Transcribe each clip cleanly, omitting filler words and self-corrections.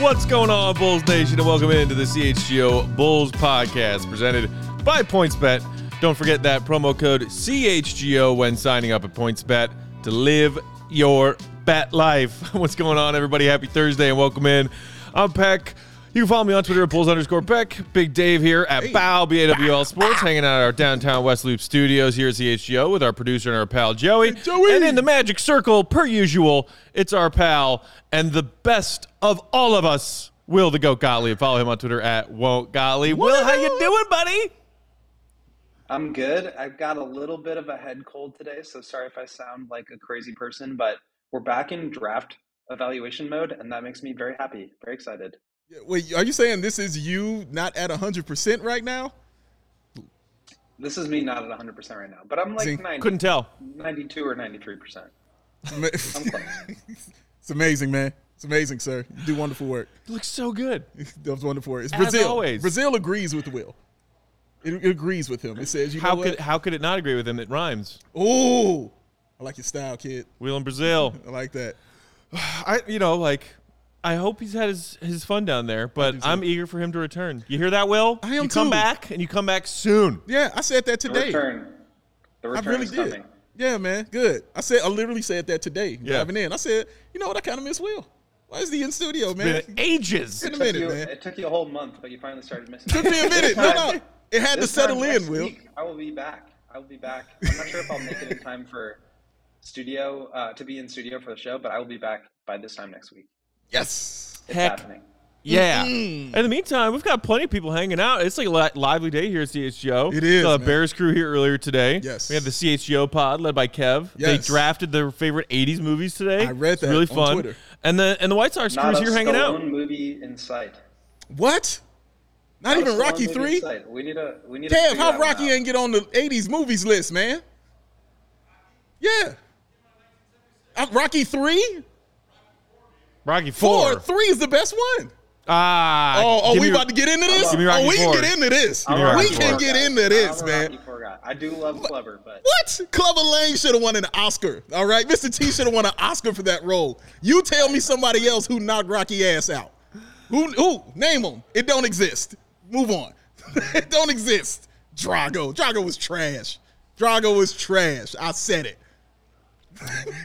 What's going on, Bulls Nation, and welcome into the CHGO Bulls Podcast presented by PointsBet. Don't forget that promo code CHGO when signing up at PointsBet to live your bet life. What's going on, everybody? Happy Thursday and welcome in. I'm Peck. You can follow me on Twitter at Bulls_Peck. Big Dave here at Bow, BAWL Sports, hanging out at our downtown West Loop studios here at CHGO with our producer and our pal Joey. And in the magic circle, per usual, it's our pal and the best of all of us, Will the Goat Gottlieb. Follow him on Twitter at Won't Gottlieb. Will, how you doing, buddy? I'm good. I've got a little bit of a head cold today, so sorry if I sound like a crazy person, but we're back in draft evaluation mode, and that makes me very happy, very excited. Wait, are you saying this is you not at 100% right now? This is me not at 100% right now, but I'm like 90, couldn't tell. 92 or 93%. I'm close. It's amazing, man. It's amazing, sir. You do wonderful work. It looks so good. That was wonderful work. It's Brazil. As always. Brazil agrees with Will. It agrees with him. It says, you know what? How could it not agree with him? It rhymes. Ooh. I like your style, kid. Will in Brazil. I like that. I hope he's had his fun down there, but I'm eager for him to return. You hear that, Will? I am too. You come back, and you come back soon. Yeah, I said that today. The return I really did. Coming. Yeah, man, good. I literally said that today, driving in. I said, you know what, I kind of miss Will. Why is he in studio, man? It's been ages. It's been a minute, man. It took you a whole month, but you finally started missing it. Took me a minute. No. It had to settle in, Will. Week, I will be back. I'm not sure if I'll make it in time for studio, to be in studio for the show, but I will be back by this time next week. Yes. It's happening. Yeah. Mm-hmm. In the meantime, we've got plenty of people hanging out. It's like a lively day here at CHGO. It is. The Bears crew here earlier today. Yes. We have the CHGO pod led by Kev. Yes. They drafted their favorite 80s movies today. I read that. It's really fun. On Twitter. And the White Sox crew is here hanging out. Not a Stallone movie in sight. What? Not even Rocky 3? We need Kev, how Rocky ain't get on the 80s movies list, man? Yeah. Rocky 3? Rocky 4. 3 is the best one. We about to get into this? We can get into this. We can get into this, man. Rocky 4 guy. I do love Clubber, but. What? Clubber Lang should have won an Oscar, all right? Mr. T should have won an Oscar for that role. You tell me somebody else who knocked Rocky ass out. Who? Name them. It don't exist. Move on. It don't exist. Drago. Drago was trash. I said it.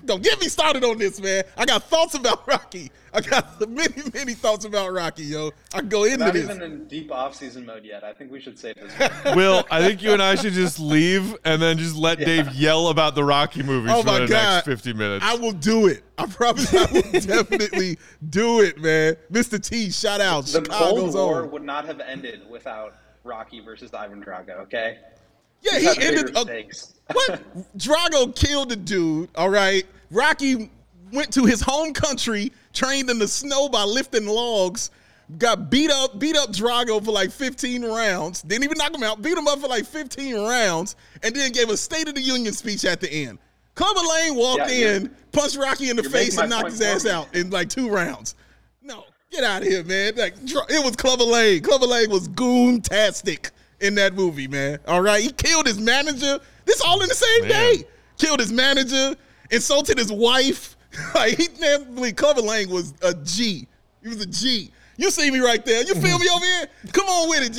Don't get me started on this, man. I got thoughts about Rocky. I got many, many thoughts about Rocky, yo. I can go into this. Not even in deep off-season mode yet. I think we should save this. Will, I think you and I should just leave and then just let Dave yell about the Rocky movies for the next 50 minutes. I will do it. I will definitely do it, man. Mr. T, shout out. The Chicago's Cold War would not have ended without Rocky versus Ivan Drago, okay? Yeah, he ended up. What? Drago killed the dude, all right? Rocky went to his home country, trained in the snow by lifting logs, got beat up Drago for like 15 rounds, didn't even knock him out, beat him up for like 15 rounds, and then gave a State of the Union speech at the end. Clubber Lang walked in, punched Rocky in the face, and knocked his ass out in like 2 rounds. No, get out of here, man. Like, it was Clubber Lang. Clubber Lang was goon-tastic in that movie, man. All right? He killed his manager. This all in the same day. Killed his manager, insulted his wife. Like, he definitely, Clubber Lang was a G. He was a G. You see me right there. You feel me over here? Come on with it,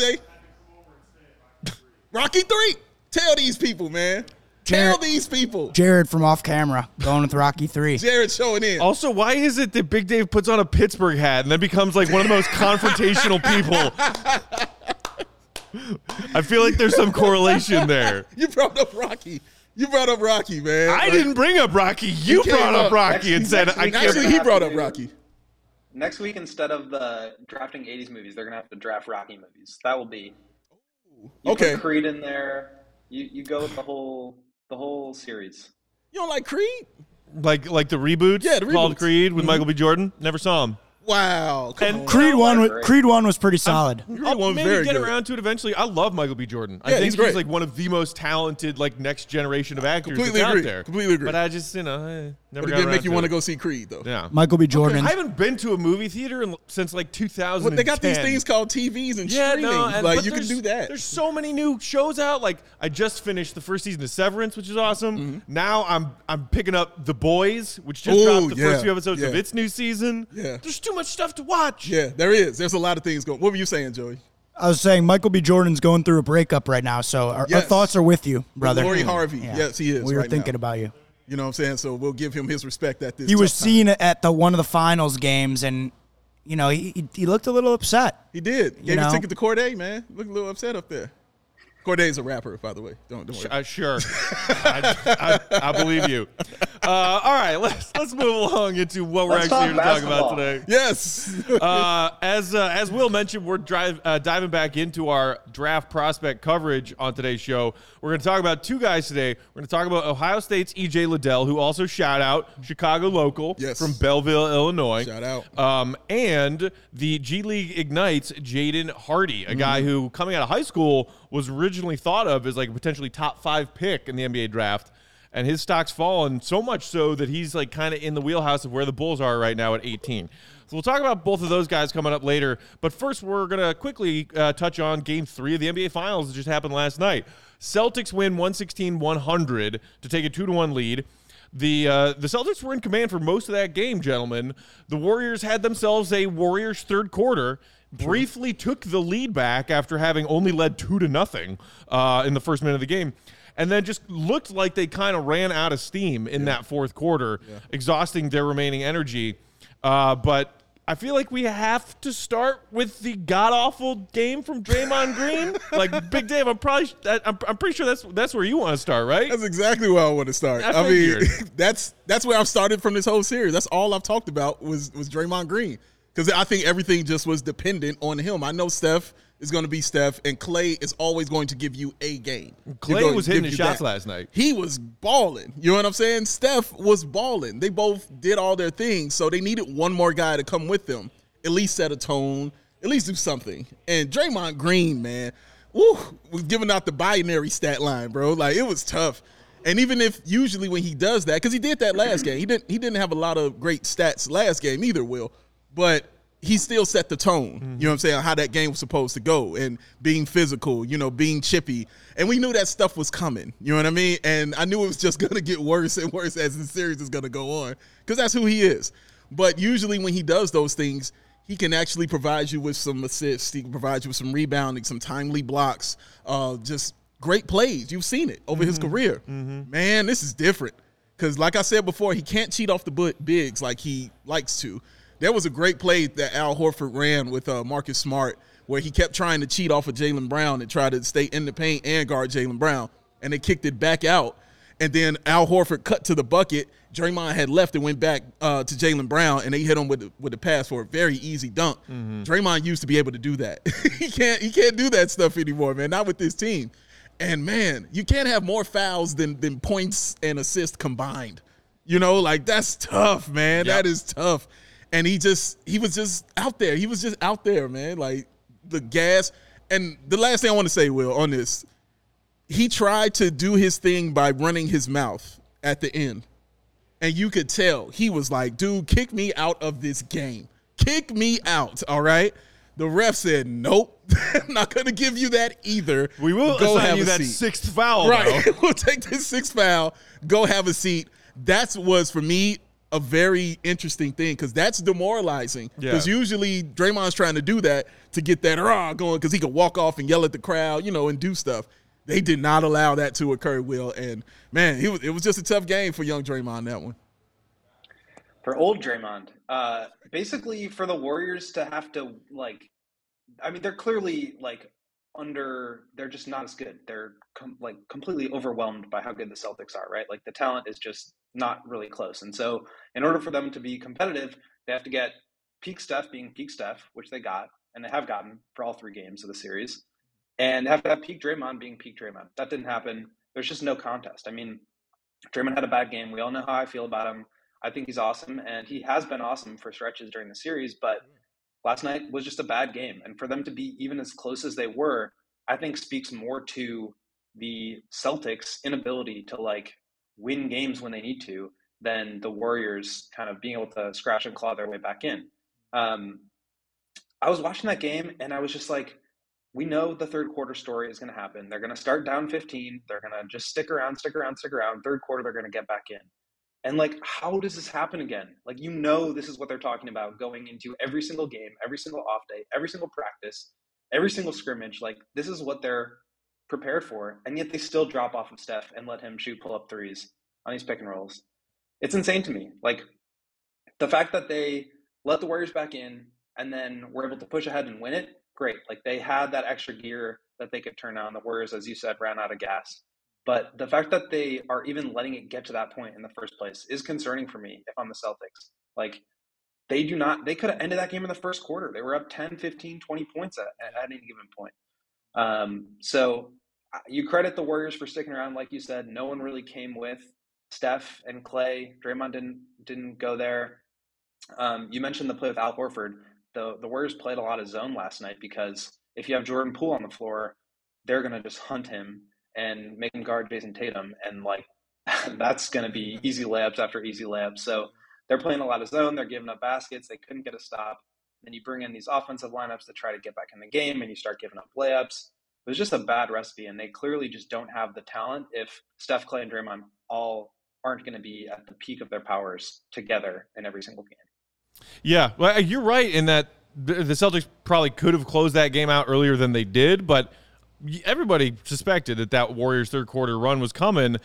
Jay. Rocky 3. Tell these people, man. Jared, tell these people. Jared from off camera going with Rocky 3. Jared showing in. Also, why is it that Big Dave puts on a Pittsburgh hat and then becomes like one of the most confrontational people? I feel like there's some correlation there. You brought up Rocky. You brought up Rocky, man. I didn't bring up Rocky. You brought up Rocky and said I can't. Actually, he brought up Rocky. Next week, instead of drafting 80s movies, they're going to have to draft Rocky movies. That will be. You okay. Put Creed in there. You go with the whole series. You don't like Creed? Like the reboot? Yeah, the reboot. Called Creed with Michael B. Jordan? Never saw him. Wow. And Creed 1 was pretty solid. Creed 1 was very good. Around to it eventually. I love Michael B. Jordan. Yeah, I think he's like one of the most talented next generation of actors out there. Completely agree. But I just, never got around to it. It did make you want to go see Creed, though. Yeah. Michael B. Jordan. Okay, I haven't been to a movie theater since 2000. Well, they got these things called TVs and streaming. No, you can do that. There's so many new shows out. Like, I just finished the first season of Severance, which is awesome. Mm-hmm. Now I'm picking up The Boys, which just dropped the first few episodes of its new season. Yeah. There's too much stuff to watch. Yeah, there is. There's a lot of things going. What were you saying, Joey? I was saying Michael B. Jordan's going through a breakup right now, so our thoughts are with you, brother. With Lori Harvey. Yeah. Yes, he is. We were thinking about you. You know what I'm saying? So we'll give him his respect at this time. He was seen at one of the finals games, and, he looked a little upset. He did. Gave his ticket to Cordae, man. Looked a little upset up there. Cordae's a rapper, by the way. Don't worry. Sure. I believe you. All right, let's move along into what we're actually here to talk about today. Yes. As Will mentioned, we're diving back into our draft prospect coverage on today's show. We're going to talk about two guys today. We're going to talk about Ohio State's EJ Liddell, who also shout out Chicago local from Belleville, Illinois. Shout out. And the G League Ignite's Jaden Hardy, a guy who coming out of high school was originally thought of as a potentially top 5 pick in the NBA draft. And his stock's fallen so much so that he's kind of in the wheelhouse of where the Bulls are right now at 18. So we'll talk about both of those guys coming up later. But first, we're going to quickly touch on Game 3 of the NBA Finals that just happened last night. Celtics win 116-100 to take a 2-1 lead. The Celtics were in command for most of that game, gentlemen. The Warriors had themselves a Warriors third quarter, briefly took the lead back after having only led 2-0 in the first minute of the game. And then just looked like they kind of ran out of steam in that fourth quarter, exhausting their remaining energy. But I feel like we have to start with the god-awful game from Draymond Green. Big Dave, I'm pretty sure that's where you want to start, right? That's exactly where I want to start. I mean, that's where I've started from this whole series. That's all I've talked about was Draymond Green. Because I think everything just was dependent on him. I know Steph is going to be Steph, and Klay is always going to give you a game. Klay was hitting his shots last night. He was balling. You know what I'm saying? Steph was balling. They both did all their things, so they needed one more guy to come with them, at least set a tone, at least do something. And Draymond Green, man, was giving out the binary stat line, bro. It was tough. And even if usually when he does that, because he did that last game. He didn't have a lot of great stats last game either, Will. But he still set the tone, you know what I'm saying, how that game was supposed to go and being physical, being chippy. And we knew that stuff was coming, you know what I mean? And I knew it was just going to get worse and worse as the series is going to go on because that's who he is. But usually when he does those things, he can actually provide you with some assists. He can provide you with some rebounding, some timely blocks, just great plays. You've seen it over his career. Mm-hmm. Man, this is different because like I said before, he can't cheat off the bigs like he likes to. There was a great play that Al Horford ran with Marcus Smart where he kept trying to cheat off of Jaylen Brown and try to stay in the paint and guard Jaylen Brown, and they kicked it back out. And then Al Horford cut to the bucket. Draymond had left and went back to Jaylen Brown, and they hit him with the pass for a very easy dunk. Mm-hmm. Draymond used to be able to do that. He can't do that stuff anymore, man, not with this team. And, man, you can't have more fouls than points and assists combined. That's tough, man. Yep. That is tough. And he was just out there. He was just out there, man. The gas. And the last thing I want to say, Will, on this, he tried to do his thing by running his mouth at the end. And you could tell. He was like, dude, kick me out of this game. Kick me out, all right? The ref said, nope, I'm not going to give you that either. We will go assign you that sixth foul, right? We'll take this sixth foul. Go have a seat. That was, for me, a very interesting thing because that's demoralizing because usually Draymond's trying to do that to get that rah going because he could walk off and yell at the crowd, and do stuff. They did not allow that to occur, Will. And, man, it was just a tough game for young Draymond, that one. For old Draymond, basically for the Warriors to have to, like, I mean, they're clearly, like, they're just not as good. They're, completely overwhelmed by how good the Celtics are, right? Like, the talent is just not really close. And so in order for them to be competitive, they have to get peak stuff being peak stuff, which they got, and they have gotten for all three games of the series, and have to have peak Draymond being peak Draymond. That didn't happen. There's just no contest. I mean, Draymond had a bad game. We all know how I feel about him. I think he's awesome, and he has been awesome for stretches during the series, but last night was just a bad game. And for them to be even as close as they were, I think speaks more to the Celtics' inability to like win games when they need to than the Warriors kind of being able to scratch and claw their way back in. I was watching that game, and I was just like, we know the third quarter story is going to happen. They're going to start down 15. They're going to just stick around. Third quarter, they're going to get back in. And, like, how does this happen again? Like, you know this is what they're talking about going into every single game, every single off day, every single practice, every single scrimmage. Like, this is what they're prepared for, and yet they still drop off of Steph and let him shoot pull-up threes on these pick and rolls. It's insane to me. Like, the fact that they let the Warriors back in and then were able to push ahead and win it, great. Like, they had that extra gear that they could turn on. The Warriors, as you said, ran out of gas. But the fact that they are even letting it get to that point in the first place is concerning for me if I'm the Celtics. Like, they could have ended that game in the first quarter. They were up 10, 15, 20 points at any given point. So you credit the Warriors for sticking around. Like you said, no one really came with Steph and Klay. Draymond didn't go there. You mentioned the play with Al Horford. The Warriors played a lot of zone last night because if you have Jordan Poole on the floor, they're going to just hunt him and make him guard Jason Tatum. And, like, that's going to be easy layups after easy layups. So they're playing a lot of zone. They're giving up baskets. They couldn't get a stop. Then you bring in these offensive lineups to try to get back in the game, and you start giving up layups. It was just a bad recipe, and they clearly just don't have the talent if Steph, Klay, and Draymond all aren't going to be at the peak of their powers together in every single game. Yeah, well, you're right in that the Celtics probably could have closed that game out earlier than they did, but everybody suspected that Warriors third quarter run was coming,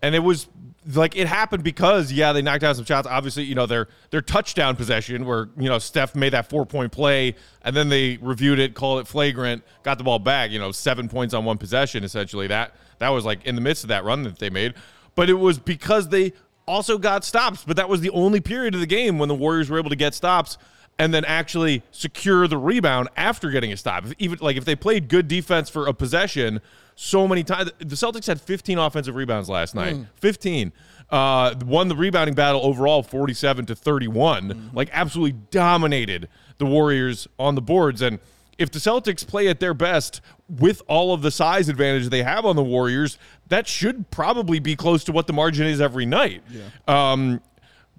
and it was like it happened because they knocked down some shots. Obviously, their touchdown possession where Steph made that 4-point play, and then they reviewed it, called it flagrant, got the ball back. 7 points on one possession essentially. That was like in the midst of that run that they made, but it was because they also got stops. But that was the only period of the game when the Warriors were able to get stops and then actually secure the rebound after getting a stop. Even like if they played good defense for a possession so many times. The Celtics had 15 offensive rebounds last night. 15. Won the rebounding battle overall 47-31. Like absolutely dominated the Warriors on the boards. And if the Celtics play at their best with all of the size advantage they have on the Warriors, that should probably be close to what the margin is every night. Yeah.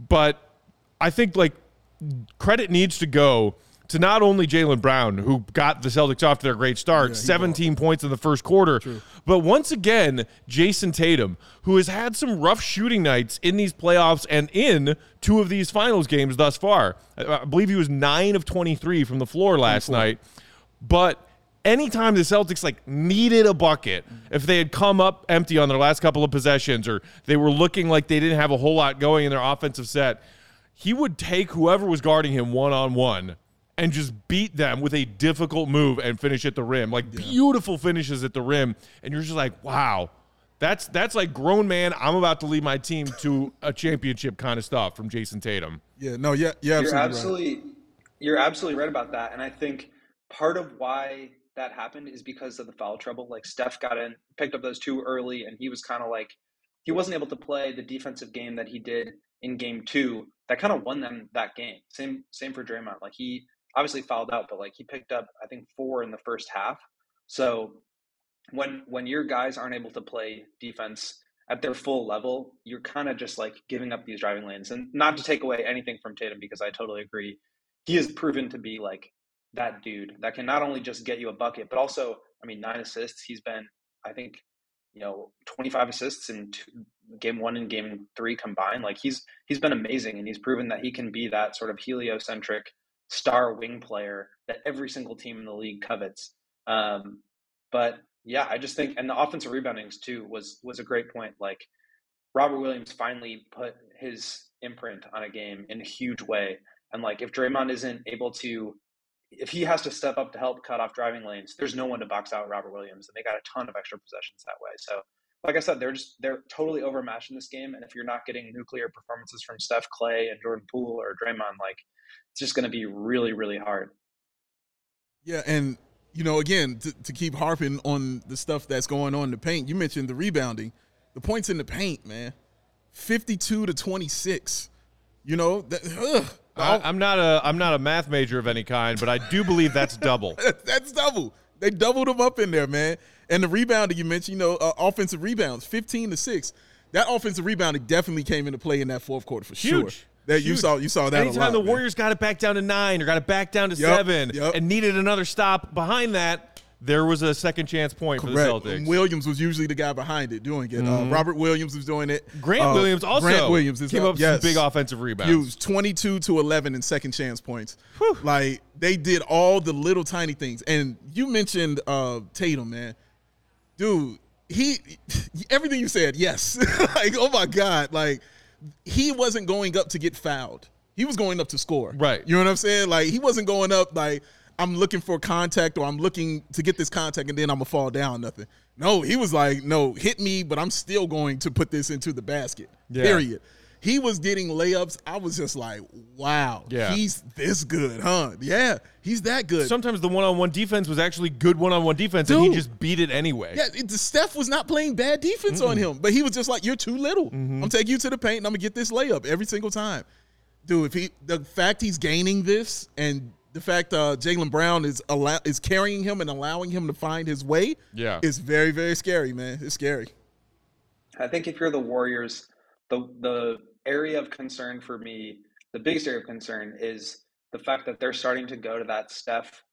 But I think like credit needs to go to not only Jaylen Brown, who got the Celtics off to their great start, 17 points in the first quarter, but once again, Jason Tatum, who has had some rough shooting nights in these playoffs and in two of these finals games thus far. I believe he was 9 of 23 from the floor last night, but anytime the Celtics like needed a bucket, if they had come up empty on their last couple of possessions or they were looking like they didn't have a whole lot going in their offensive set, he would take whoever was guarding him one-on-one and just beat them with a difficult move and finish at the rim. Like, beautiful finishes at the rim. And you're just like, wow, that's like grown man, I'm about to lead my team to a championship kind of stuff from Jason Tatum. You're absolutely right about that. And I think part of why that happened is because of the foul trouble. Like, Steph got in, picked up those two early, and he was kind of like, he wasn't able to play the defensive game that he did in game two. That kind of won them that game. Same for Draymond. Like, he obviously fouled out, but like he picked up, I think, 4 in the first half. So when your guys aren't able to play defense at their full level, you're kind of just like giving up these driving lanes. And not to take away anything from Tatum, because I totally agree. He has proven to be like that dude that can not only just get you a bucket, but also, I mean, 9 assists. He's been, I think, 25 assists in game 1 and game 3 combined. Like, he's been amazing, and he's proven that he can be that sort of heliocentric star wing player that every single team in the league covets. But Yeah, I just think, and the offensive reboundings too was a great point. Like Robert Williams finally put his imprint on a game in a huge way. And like, if Draymond isn't able to, if he has to step up to help cut off driving lanes, there's no one to box out Robert Williams, and they got a ton of extra possessions that way. So like I said, they're totally overmatched in this game. And if you're not getting nuclear performances from Steph, Klay, and Jordan Poole or Draymond, like it's just going to be really, really hard. Yeah. And, you know, again, to keep harping on the stuff that's going on in the paint, you mentioned the rebounding, the points in the paint, man, 52 to 26, you know, I'm not a math major of any kind, but I do believe that's double. That's double. They doubled them up in there, man. And the rebounding you mentioned, you know, offensive rebounds, 15 to 6. That offensive rebounding definitely came into play in that fourth quarter for huge, sure. That you saw that. Anytime a lot, the Warriors got it back down to 9 or got it back down to 7 and needed another stop behind that, there was a second chance point for the Celtics. Williams was usually the guy behind it doing it. Mm-hmm. Robert Williams was doing it. Grant Williams came up with some big offensive rebounds. Used 22 to 11 in second chance points. Whew. Like, they did all the little tiny things. And you mentioned Tatum, man. Dude, everything you said, yes. Like, oh, my God. Like, he wasn't going up to get fouled. He was going up to score. Right. You know what I'm saying? Like, he wasn't going up like, I'm looking for contact, or I'm looking to get this contact, and then I'm going to fall down, nothing. No, he was like, no, hit me, but I'm still going to put this into the basket, period. He was getting layups. I was just like, wow, he's this good, huh? Yeah, he's that good. Sometimes the one-on-one defense was actually good one-on-one defense, dude, and he just beat it anyway. Yeah, Steph was not playing bad defense on him, but he was just like, you're too little. Mm-hmm. I'm taking you to the paint, and I'm going to get this layup every single time. Dude, the fact he's gaining this and – the fact Jaylen Brown is carrying him and allowing him to find his way is very, very scary, man. It's scary. I think if you're the Warriors, the area of concern for me, the biggest area of concern is the fact that they're starting to go to that Steph,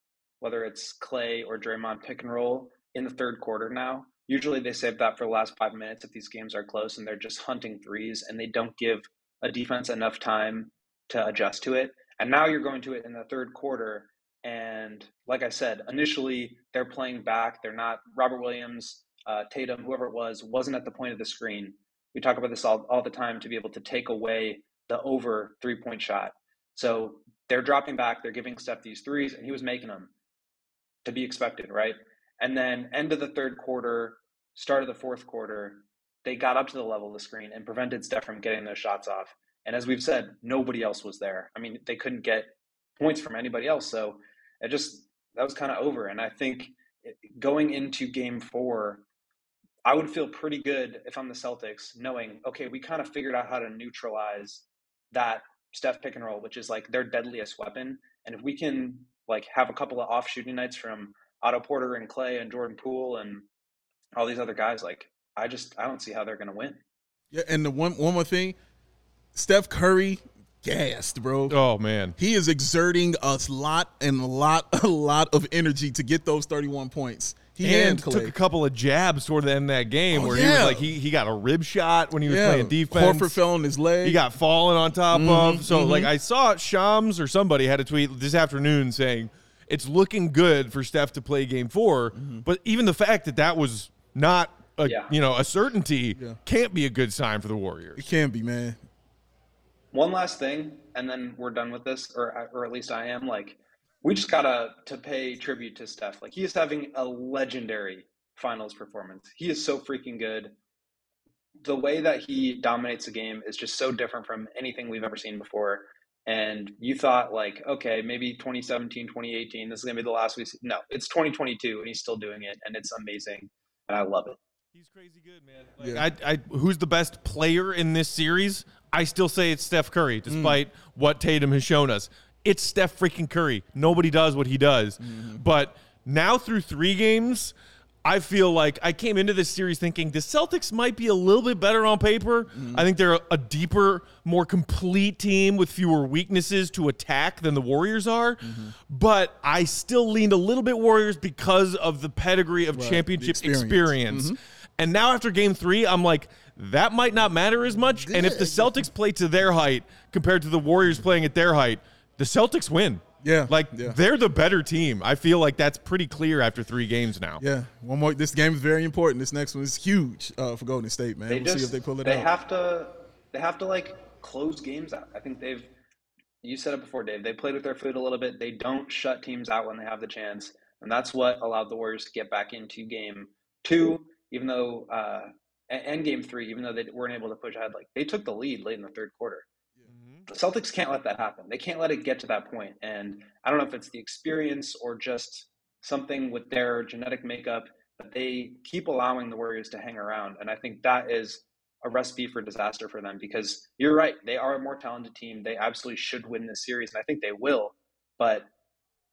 whether it's Klay or Draymond pick and roll in the third quarter now. Usually they save that for the last 5 minutes if these games are close and they're just hunting threes and they don't give a defense enough time to adjust to it. And now you're going to it in the third quarter. And like I said, initially they're playing back. They're not Robert Williams, Tatum, whoever it was, wasn't at the point of the screen. We talk about this all the time to be able to take away the over 3-point shot. So they're dropping back. They're giving Steph these threes, and he was making them, to be expected, right? And then end of the third quarter, start of the fourth quarter, they got up to the level of the screen and prevented Steph from getting those shots off. And as we've said, nobody else was there. I mean, they couldn't get points from anybody else. So that was kind of over. And I think going into game 4, I would feel pretty good if I'm the Celtics knowing, okay, we kind of figured out how to neutralize that Steph pick and roll, which is like their deadliest weapon. And if we can like have a couple of off shooting nights from Otto Porter and Klay and Jordan Poole and all these other guys, like I don't see how they're going to win. Yeah. And the one more thing, Steph Curry gassed, bro. Oh, man. He is exerting a lot of energy to get those 31 points. He and took a couple of jabs toward the end of that game where he was like, he got a rib shot when he was playing defense. Horford fell on his leg. He got fallen on top of. So, like, I saw Shams or somebody had a tweet this afternoon saying it's looking good for Steph to play game 4. Mm-hmm. But even the fact that was not a certainty can't be a good sign for the Warriors. It can be, man. One last thing, and then we're done with this, or at least I am. Like, we just gotta pay tribute to Steph. Like, he is having a legendary finals performance. He is so freaking good. The way that he dominates the game is just so different from anything we've ever seen before. And you thought, like, okay, maybe 2017, 2018, this is gonna be the last we see. No, it's 2022, and he's still doing it, and it's amazing, and I love it. He's crazy good, man. Like, who's the best player in this series? I still say it's Steph Curry, despite what Tatum has shown us. It's Steph freaking Curry. Nobody does what he does. Mm. But now through 3 games, I feel like I came into this series thinking the Celtics might be a little bit better on paper. I think they're a deeper, more complete team with fewer weaknesses to attack than the Warriors are. Mm-hmm. But I still leaned a little bit Warriors because of the pedigree of championship experience. Mm-hmm. And now after game 3, I'm like, that might not matter as much. And if the Celtics play to their height compared to the Warriors playing at their height, the Celtics win. Yeah. Like, they're the better team. I feel like that's pretty clear after three games now. Yeah. One more. This game is very important. This next one is huge for Golden State, man. We'll see if they pull it out. They have to, like, close games out. I think they've – you said it before, Dave. They played with their food a little bit. They don't shut teams out when they have the chance. And that's what allowed the Warriors to get back into game two, even though and game three, even though they weren't able to push ahead. Like, they took the lead late in the third quarter. The Celtics can't let that happen. They can't let it get to that point. And I don't know if it's the experience or just something with their genetic makeup, but they keep allowing the Warriors to hang around. And I think that is a recipe for disaster for them, because you're right. They are a more talented team. They absolutely should win this series. And I think they will, but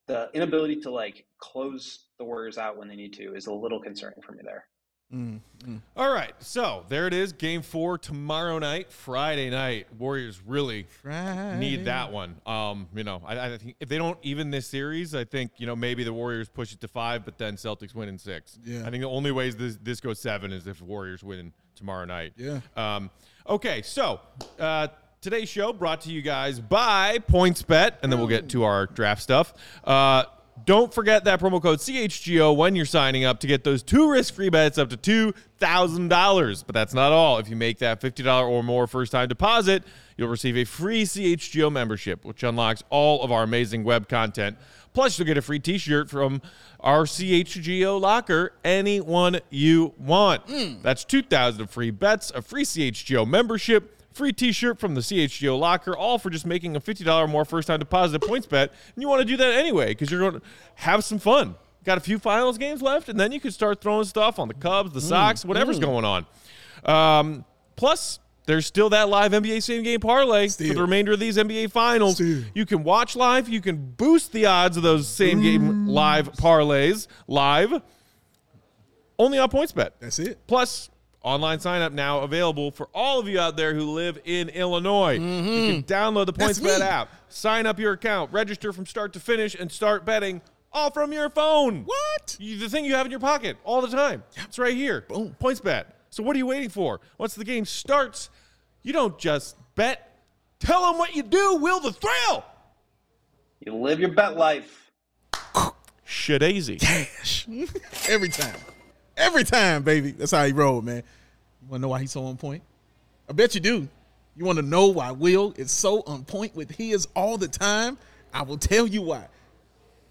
the inability to, like, close the Warriors out when they need to is a little concerning for me there. Mm-hmm. All right, so there it is. Game four tomorrow night, Friday night. Warriors really need that one. I think if they don't even this series, I think maybe the Warriors push it to 5, but then Celtics win in 6. Yeah. I think the only ways this goes 7 is if the Warriors win tomorrow night. Yeah. Okay, so today's show brought to you guys by PointsBet, and then we'll get to our draft stuff. Don't forget that promo code CHGO when you're signing up to get those 2 risk-free bets up to $2,000. But that's not all. If you make that $50 or more first-time deposit, you'll receive a free CHGO membership, which unlocks all of our amazing web content. Plus, you'll get a free T-shirt from our CHGO locker, any one you want. That's 2,000 free bets, a free CHGO membership, free T-shirt from the CHGO locker, all for just making a $50 or more first-time deposit at PointsBet. And you want to do that anyway because you're going to have some fun. Got a few finals games left, and then you can start throwing stuff on the Cubs, the Sox, whatever's going on. Plus, there's still that live NBA same-game parlay for the remainder of these NBA Finals. You can watch live. You can boost the odds of those same-game live parlays live only on PointsBet. That's it. Plus, online sign-up now available for all of you out there who live in Illinois. Mm-hmm. You can download the PointsBet app, sign up your account, register from start to finish, and start betting all from your phone. What? The thing you have in your pocket all the time. Yep. It's right here. Boom. PointsBet. So what are you waiting for? Once the game starts, you don't just bet. Tell them what you do. Will the thrill. You live your bet life. Shit easy. Cash. Every time. Every time, baby. That's how he rolled, man. You want to know why he's so on point? I bet you do. You want to know why Will is so on point with his all the time? I will tell you why.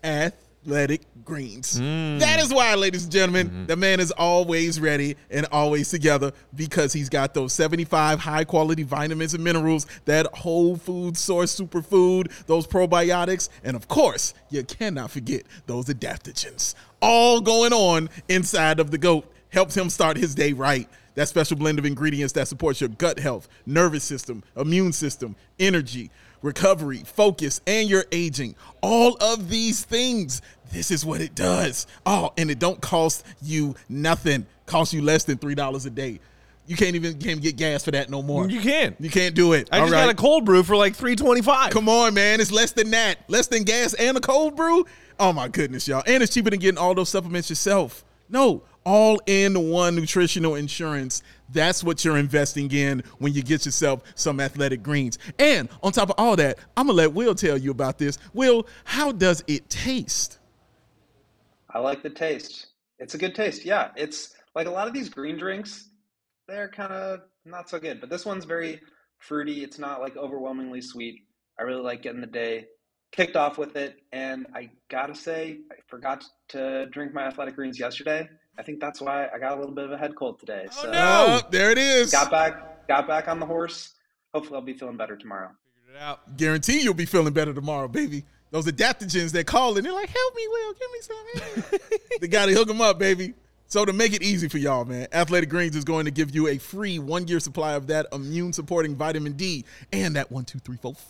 Athletic Greens. That is why, ladies and gentlemen, the man is always ready and always together because he's got those 75 high-quality vitamins and minerals, that whole food source superfood, those probiotics, and, of course, you cannot forget those adaptogens. All going on inside of the goat helps him start his day right. That special blend of ingredients that supports your gut health, nervous system, immune system, energy, recovery, focus, and your aging. All of these things, this is what it does. Oh, and it don't cost you nothing. Costs you less than $3 a day. You can't even get gas for that no more. You can. You can't do it. I got a cold brew for like $3.25. Come on, man. It's less than that. Less than gas and a cold brew? Oh, my goodness, y'all. And it's cheaper than getting all those supplements yourself. No. All-in-one nutritional insurance. That's what you're investing in when you get yourself some Athletic Greens. And on top of all that, I'm going to let Will tell you about this. Will, how does it taste? I like the taste. It's a good taste, yeah. It's like a lot of these green drinks, they're kind of not so good. But this one's very fruity. It's not like overwhelmingly sweet. I really like getting the day kicked off with it. And I got to say, I forgot to drink my Athletic Greens yesterday. I think that's why I got a little bit of a head cold today. So there it is. Got back on the horse. Hopefully I'll be feeling better tomorrow. Figured it out. Guarantee you'll be feeling better tomorrow, baby. Those adaptogens, they're calling. They're like, help me, Will. Give me some. They got to hook them up, baby. So to make it easy for y'all, man, Athletic Greens is going to give you a free 1-year supply of that immune-supporting vitamin D and that 1, 2, 3, 4, 5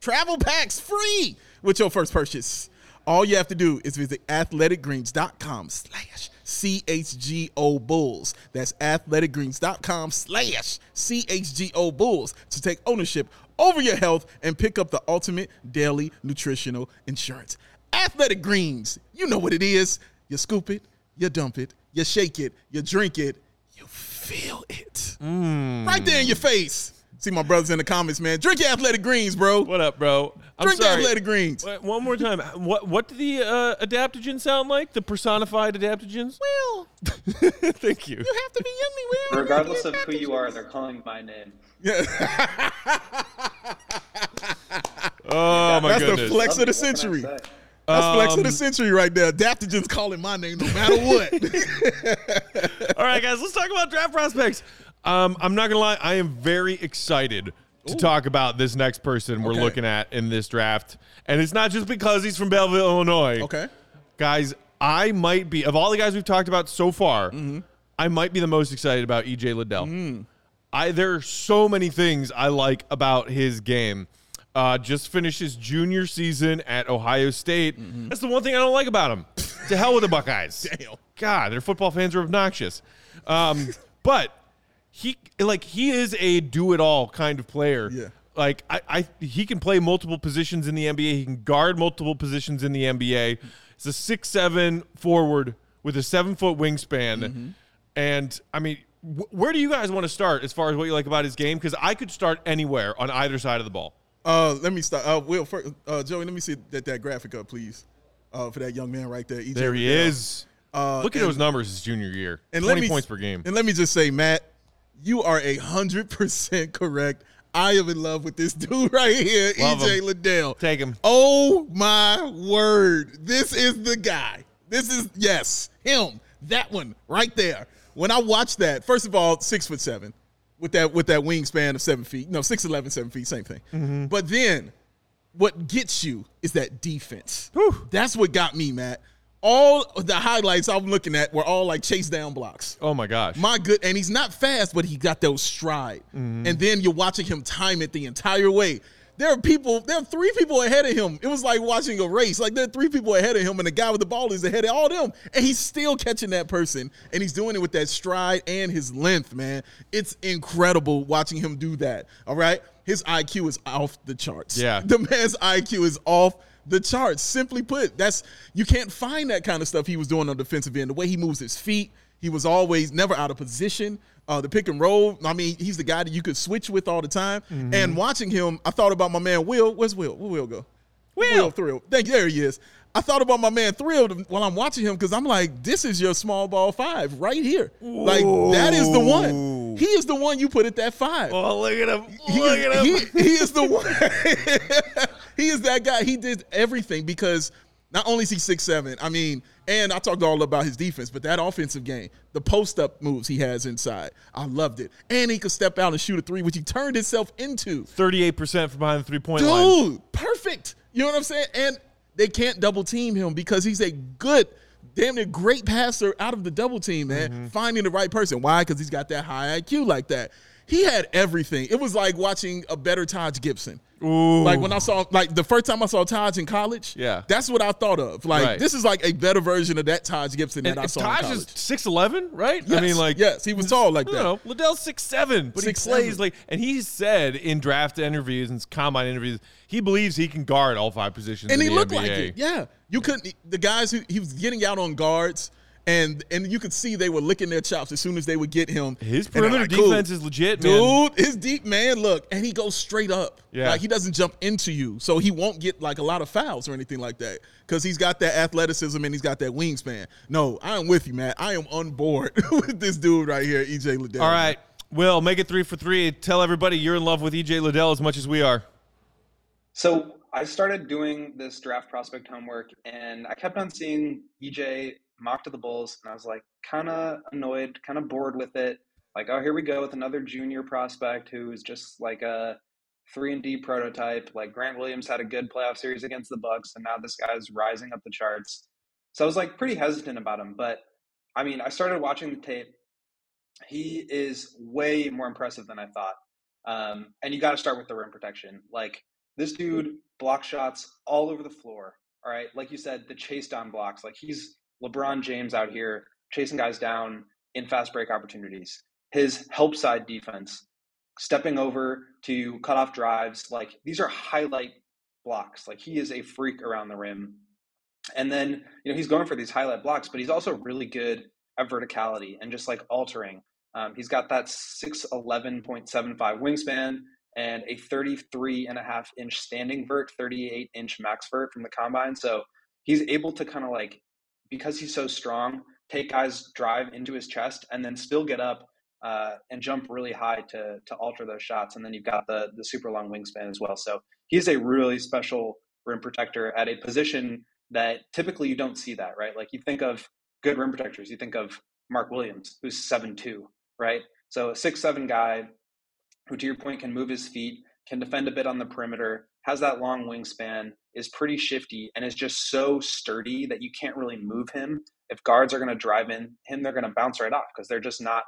travel packs free with your first purchase. All you have to do is visit athleticgreens.com/CHGO Bulls. That's athleticgreens.com/CHGO Bulls to take ownership over your health and pick up the ultimate daily nutritional insurance. Athletic Greens, you know what it is. You scoop it, you dump it, you shake it, you drink it, you feel it. Right there in your face. See my brothers in the comments, man. Drink your Athletic Greens, bro. What up, bro? Drink Athletic Greens. Wait, one more time. What do the adaptogens sound like? The personified adaptogens? Will. Thank you. You have to be yummy, Will. Regardless of who you are, they're calling my name. Yeah. Oh, my goodness. That's the flex of the century. That's flex of the century right there. Adaptogens calling my name no matter what. All right, guys, let's talk about draft prospects. I'm not going to lie. I am very excited to talk about this next person we're looking at in this draft. And it's not just because he's from Belleville, Illinois. Okay. Guys, I might be, of all the guys we've talked about so far, I might be the most excited about EJ Liddell. There are so many things I like about his game. Just finished his junior season at Ohio State. That's the one thing I don't like about him. To hell with the Buckeyes. Damn. God, their football fans are obnoxious. But he is a do-it-all kind of player. Yeah. Like, he can play multiple positions in the NBA. He can guard multiple positions in the NBA. It's a 6'7" forward with a 7-foot wingspan. And, I mean, where do you guys want to start as far as what you like about his game? Because I could start anywhere on either side of the ball. Let me start. Will, first, Joey, let me see that graphic up, please, for that young man right there. EJ there he Liddell. Is. Look at those numbers his junior year. And 20 points per game. And let me just say, Matt, you are 100% correct. I am in love with this dude right here, EJ Liddell. Take him. Oh, my word. This is the guy. This is, yes, him. That one right there. When I watched that, first of all, 6'7" with that wingspan of 7 feet. No, 6'11", 7 feet, same thing. But then what gets you is that defense. Whew. That's what got me, Matt. All the highlights I'm looking at were all like chase down blocks. Oh, my gosh. My good. And he's not fast, but he got those stride. And then you're watching him time it the entire way. There are three people ahead of him. It was like watching a race. Like, there are three people ahead of him, and the guy with the ball is ahead of all of them. And he's still catching that person, and he's doing it with that stride and his length, man. It's incredible watching him do that, all right? His IQ is off the charts. Yeah. The man's IQ is off the charts. Simply put, you can't find that kind of stuff he was doing on the defensive end. The way he moves his feet, he was always never out of position. The pick and roll, I mean, he's the guy that you could switch with all the time. And watching him, I thought about my man Will. Where's Will? Where Will go? Will Thrill. Thank you. There he is. I thought about my man Thrill while I'm watching him because I'm like, this is your small ball five right here. Ooh. Like, that is the one. He is the one you put at that five. Oh, look at him. Look at him. He is the one. He is that guy. He did everything because not only is he 6'7", I mean, and I talked all about his defense, but that offensive game, the post-up moves he has inside, I loved it. And he could step out and shoot a three, which he turned himself into. 38% from behind the three-point line. Dude, perfect. You know what I'm saying? And they can't double-team him because he's a good, damn near great passer out of the double-team, man, finding the right person. Why? Because he's got that high IQ like that. He had everything. It was like watching a better Taj Gibson. Ooh. Like when I saw, like the first time I saw Taj in college, that's what I thought of. Like this is like a better version of that Taj Gibson that I saw in college. Taj is 6'11", right? Yes. I mean, like he was tall like that. No, Liddell's 6'7", but he plays like, and he said in draft interviews and combine interviews, he believes he can guard all five positions. And he looked like it. Yeah, you couldn't. The guys who he was getting out on guards. And you could see they were licking their chops as soon as they would get him. His perimeter defense is legit, man. Dude, his deep man, look, and he goes straight up. Yeah. Like, he doesn't jump into you, so he won't get, like, a lot of fouls or anything like that because he's got that athleticism and he's got that wingspan. No, I am with you, man. I am on board with this dude right here, EJ Liddell. All right, Will, make it 3 for 3. Tell everybody you're in love with EJ Liddell as much as we are. So I started doing this draft prospect homework, and I kept on seeing EJ – mocked to the Bulls, and I was like kind of annoyed, kind of bored with it. Like, oh, here we go with another junior prospect who is just like a 3-and-D prototype. Like Grant Williams had a good playoff series against the Bucks, and now this guy's rising up the charts. So I was like pretty hesitant about him, but I mean, I started watching the tape. He is way more impressive than I thought. And you got to start with the rim protection. Like this dude blocks shots all over the floor. All right, like you said, the chase down blocks. Like he's LeBron James out here chasing guys down in fast break opportunities. His help side defense, stepping over to cut off drives. Like these are highlight blocks. Like he is a freak around the rim. And then, you know, he's going for these highlight blocks, but he's also really good at verticality and just like altering. He's got that 6'11.75 wingspan and a 33.5-inch standing vert, 38-inch max vert from the combine. So he's able to kind of like, because he's so strong, take guys' drive into his chest and then still get up and jump really high to alter those shots. And then you've got the super long wingspan as well. So he's a really special rim protector at a position that typically you don't see that, right? Like you think of good rim protectors, you think of Mark Williams, who's 7'2", right? So a 6'7" guy who, to your point, can move his feet, can defend a bit on the perimeter, has that long wingspan, is pretty shifty, and is just so sturdy that you can't really move him. If guards are going to drive in him, they're going to bounce right off because they're just not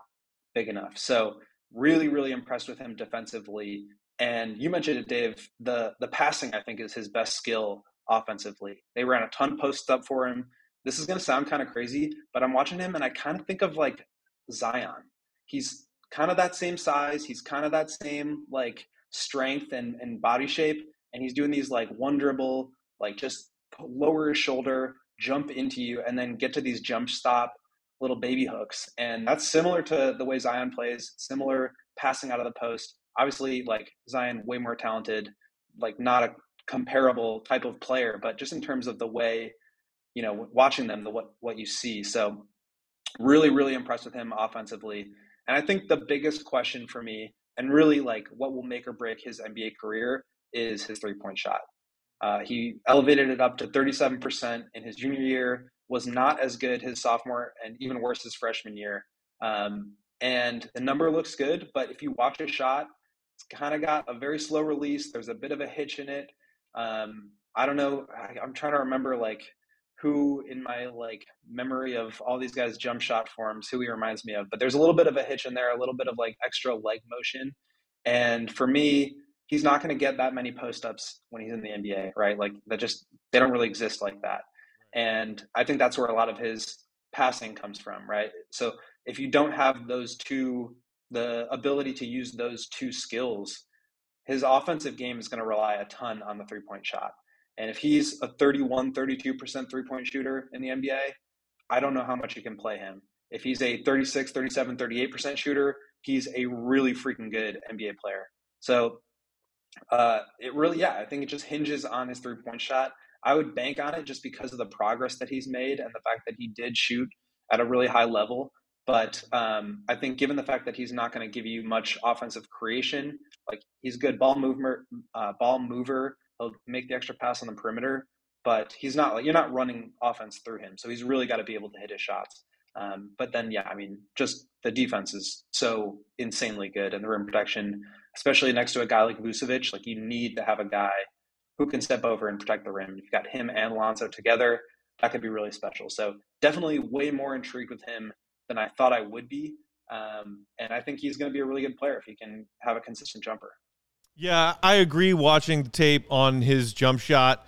big enough. So really, really impressed with him defensively. And you mentioned it, Dave, the passing, I think, is his best skill offensively. They ran a ton of posts up for him. This is going to sound kind of crazy, but I'm watching him and I kind of think of like Zion. He's kind of that same size. He's kind of that same like strength and body shape. And he's doing these like one dribble, like just lower his shoulder, jump into you, and then get to these jump stop little baby hooks. And that's similar to the way Zion plays, similar passing out of the post. Obviously, like Zion, way more talented, like not a comparable type of player, but just in terms of the way, you know, watching them, what you see. So really, really impressed with him offensively. And I think the biggest question for me, and really like what will make or break his NBA career, is his three-point shot. He elevated it up to 37% in his junior year, was not as good his sophomore and even worse his freshman year. And the number looks good, but if you watch his shot, it's kind of got a very slow release. There's a bit of a hitch in it. I don't know. I'm trying to remember like who in my like memory of all these guys' jump shot forms, who he reminds me of, but there's a little bit of a hitch in there, a little bit of like extra leg motion. And for me, he's not going to get that many post-ups when he's in the NBA, right? Like that just, they don't really exist like that. And I think that's where a lot of his passing comes from, right? So if you don't have those two, the ability to use those two skills, his offensive game is going to rely a ton on the three-point shot. And if he's a 31, 32% three-point shooter in the NBA, I don't know how much you can play him. If he's a 36, 37, 38% shooter, he's a really freaking good NBA player. So it really, I think it just hinges on his three-point shot. I would bank on it just because of the progress that he's made and the fact that he did shoot at a really high level. But I think given the fact that he's not going to give you much offensive creation, like he's a good ball mover, he'll make the extra pass on the perimeter, but he's not like, you're not running offense through him. So he's really got to be able to hit his shots. But then, yeah, I mean, just the defense is so insanely good, and the rim protection, especially next to a guy like Vucevic, like you need to have a guy who can step over and protect the rim. You've got him and Lonzo together. That could be really special. So definitely way more intrigued with him than I thought I would be. And I think he's going to be a really good player if he can have a consistent jumper. Yeah, I agree. Watching the tape on his jump shot,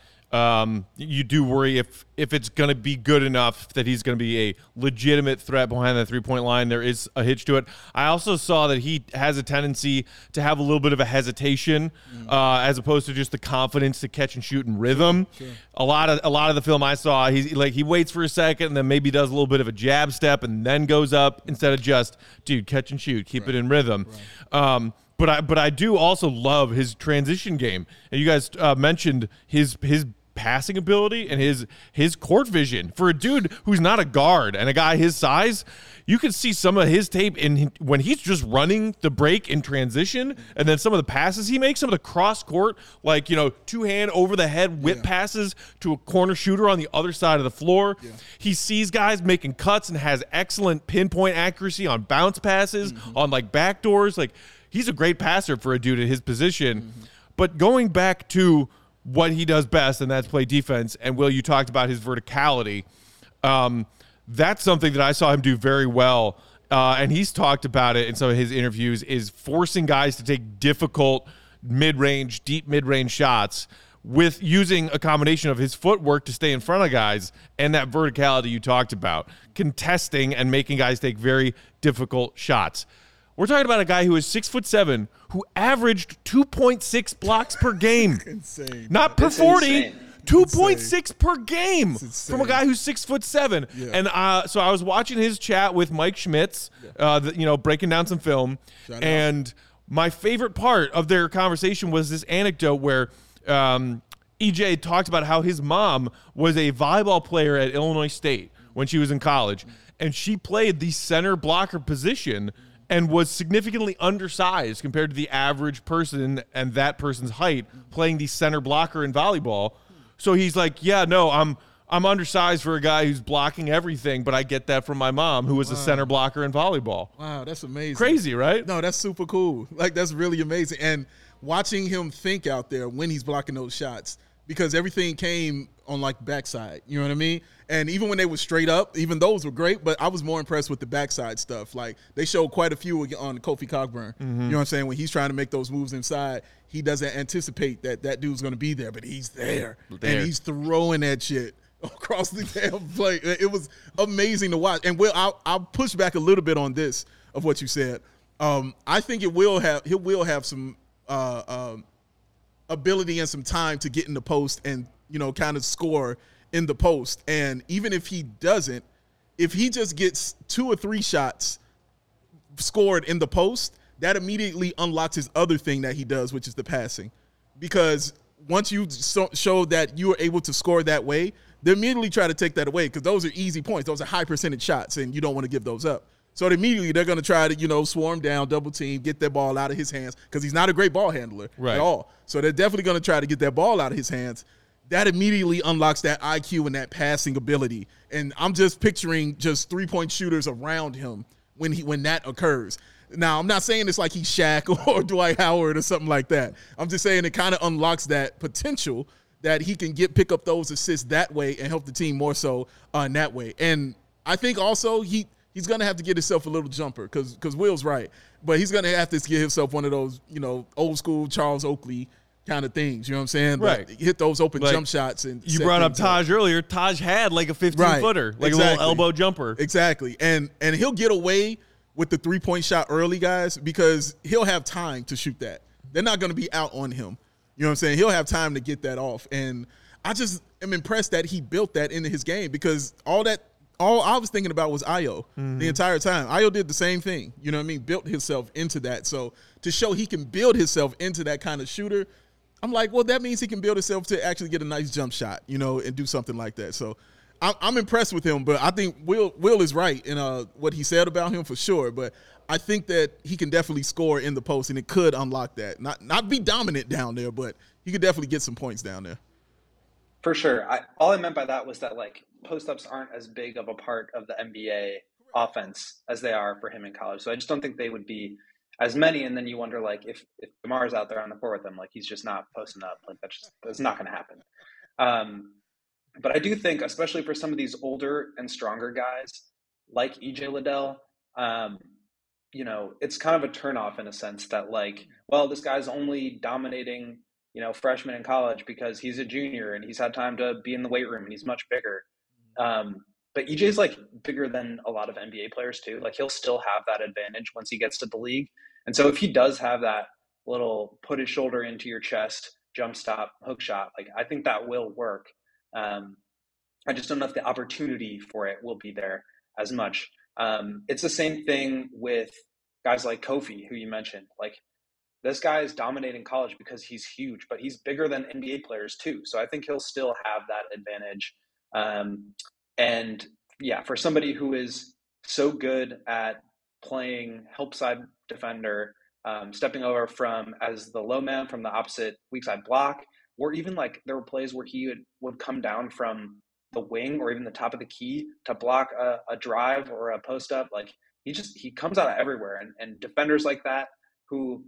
you do worry if it's going to be good enough that he's going to be a legitimate threat behind the three-point line. There is a hitch to it. I also saw that he has a tendency to have a little bit of a hesitation as opposed to just the confidence to catch and shoot in rhythm. Sure. A lot of the film I saw, he waits for a second and then maybe does a little bit of a jab step and then goes up instead of just, dude, catch and shoot, keep it in rhythm. Right. But I do also love his transition game. And you guys mentioned his passing ability and his court vision. For a dude who's not a guard and a guy his size, you can see some of his tape in when he's just running the break in transition, and then some of the passes he makes, some of the cross court, like, you know, two hand over the head whip passes to a corner shooter on the other side of the floor. Yeah. He sees guys making cuts and has excellent pinpoint accuracy on bounce passes, on like backdoors. Like, he's a great passer for a dude in his position. But going back to what he does best, and that's play defense. And Will, you talked about his verticality. That's something that I saw him do very well. And he's talked about it in some of his interviews, is forcing guys to take difficult mid-range, deep mid-range shots with using a combination of his footwork to stay in front of guys and that verticality you talked about, contesting and making guys take very difficult shots. We're talking about a guy who is 6'7", who averaged 2.6 blocks per game. Insane. Not per 40, 2.6 per game from a guy who's 6'7". Yeah. And so I was watching his chat with Mike Schmitz, breaking down some film. Shout out. My favorite part of their conversation was this anecdote where EJ talked about how his mom was a volleyball player at Illinois State when she was in college, and she played the center blocker position and was significantly undersized compared to the average person and that person's height playing the center blocker in volleyball. So he's like, yeah, no, I'm undersized for a guy who's blocking everything, but I get that from my mom, who was a center blocker in volleyball. Wow, that's amazing. Crazy, right? No, that's super cool. Like, that's really amazing. And watching him think out there when he's blocking those shots, because everything came on, like, backside. You know what I mean? And even when they were straight up, even those were great, but I was more impressed with the backside stuff. Like, they showed quite a few on Kofi Cockburn. Mm-hmm. You know what I'm saying? When he's trying to make those moves inside, he doesn't anticipate that dude's going to be there, but he's there. And he's throwing that shit across the damn plate. It was amazing to watch. And Will, I'll push back a little bit on this of what you said. I think he will have some ability and some time to get in the post and, you know, kind of score in the post. And even if he doesn't, if he just gets 2 or 3 shots scored in the post, that immediately unlocks his other thing that he does, which is the passing. Because once you show that you are able to score that way, they immediately try to take that away, because those are easy points. Those are high percentage shots, and you don't want to give those up. So immediately they're going to try to, you know, swarm down, double team, get that ball out of his hands, because he's not a great ball handler at all. So they're definitely going to try to get that ball out of his hands. That immediately unlocks that IQ and that passing ability. And I'm just picturing just three-point shooters around him when that occurs. Now, I'm not saying it's like he's Shaq or Dwight Howard or something like that. I'm just saying it kind of unlocks that potential that he can pick up those assists that way and help the team more so in that way. And I think also he's going to have to get himself a little jumper, because Will's right. But he's going to have to get himself one of those, you know, old school Charles Oakley kind of things. You know what I'm saying? Right. Like, hit those open, like, jump shots. And you brought up Taj earlier. Taj had like a 15-footer, like a little elbow jumper. Exactly. And he'll get away with the three-point shot early, guys, because he'll have time to shoot that. They're not going to be out on him. You know what I'm saying? He'll have time to get that off. And I just am impressed that he built that into his game, because all I was thinking about was Ayo the entire time. Ayo did the same thing. You know what I mean? Built himself into that. So to show he can build himself into that kind of shooter, I'm like, well, that means he can build himself to actually get a nice jump shot, you know, and do something like that. So I'm impressed with him, but I think Will is right in what he said about him for sure. But I think that he can definitely score in the post, and it could unlock that. Not be dominant down there, but he could definitely get some points down there. For sure. All I meant by that was that, like, post-ups aren't as big of a part of the NBA offense as they are for him in college. So I just don't think they would be as many. And then you wonder, like, if DeMar's out there on the court with him, like, he's just not posting up. Like, that's not going to happen. But I do think, especially for some of these older and stronger guys like EJ Liddell, you know, it's kind of a turnoff in a sense that, like, well, this guy's only dominating, you know, freshmen in college because he's a junior and he's had time to be in the weight room and he's much bigger. But EJ's, like, bigger than a lot of NBA players too. Like, he'll still have that advantage once he gets to the league. And so if he does have that little put his shoulder into your chest, jump stop, hook shot, like, I think that will work. I just don't know if the opportunity for it will be there as much. It's the same thing with guys like Kofi, who you mentioned. Like, this guy is dominating college because he's huge, but he's bigger than NBA players too. So I think he'll still have that advantage. And yeah, for somebody who is so good at playing help side defender, stepping over from as the low man from the opposite weak side block, or even, like, there were plays where he would come down from the wing or even the top of the key to block a drive or a post up. Like, he comes out of everywhere. And defenders like that, who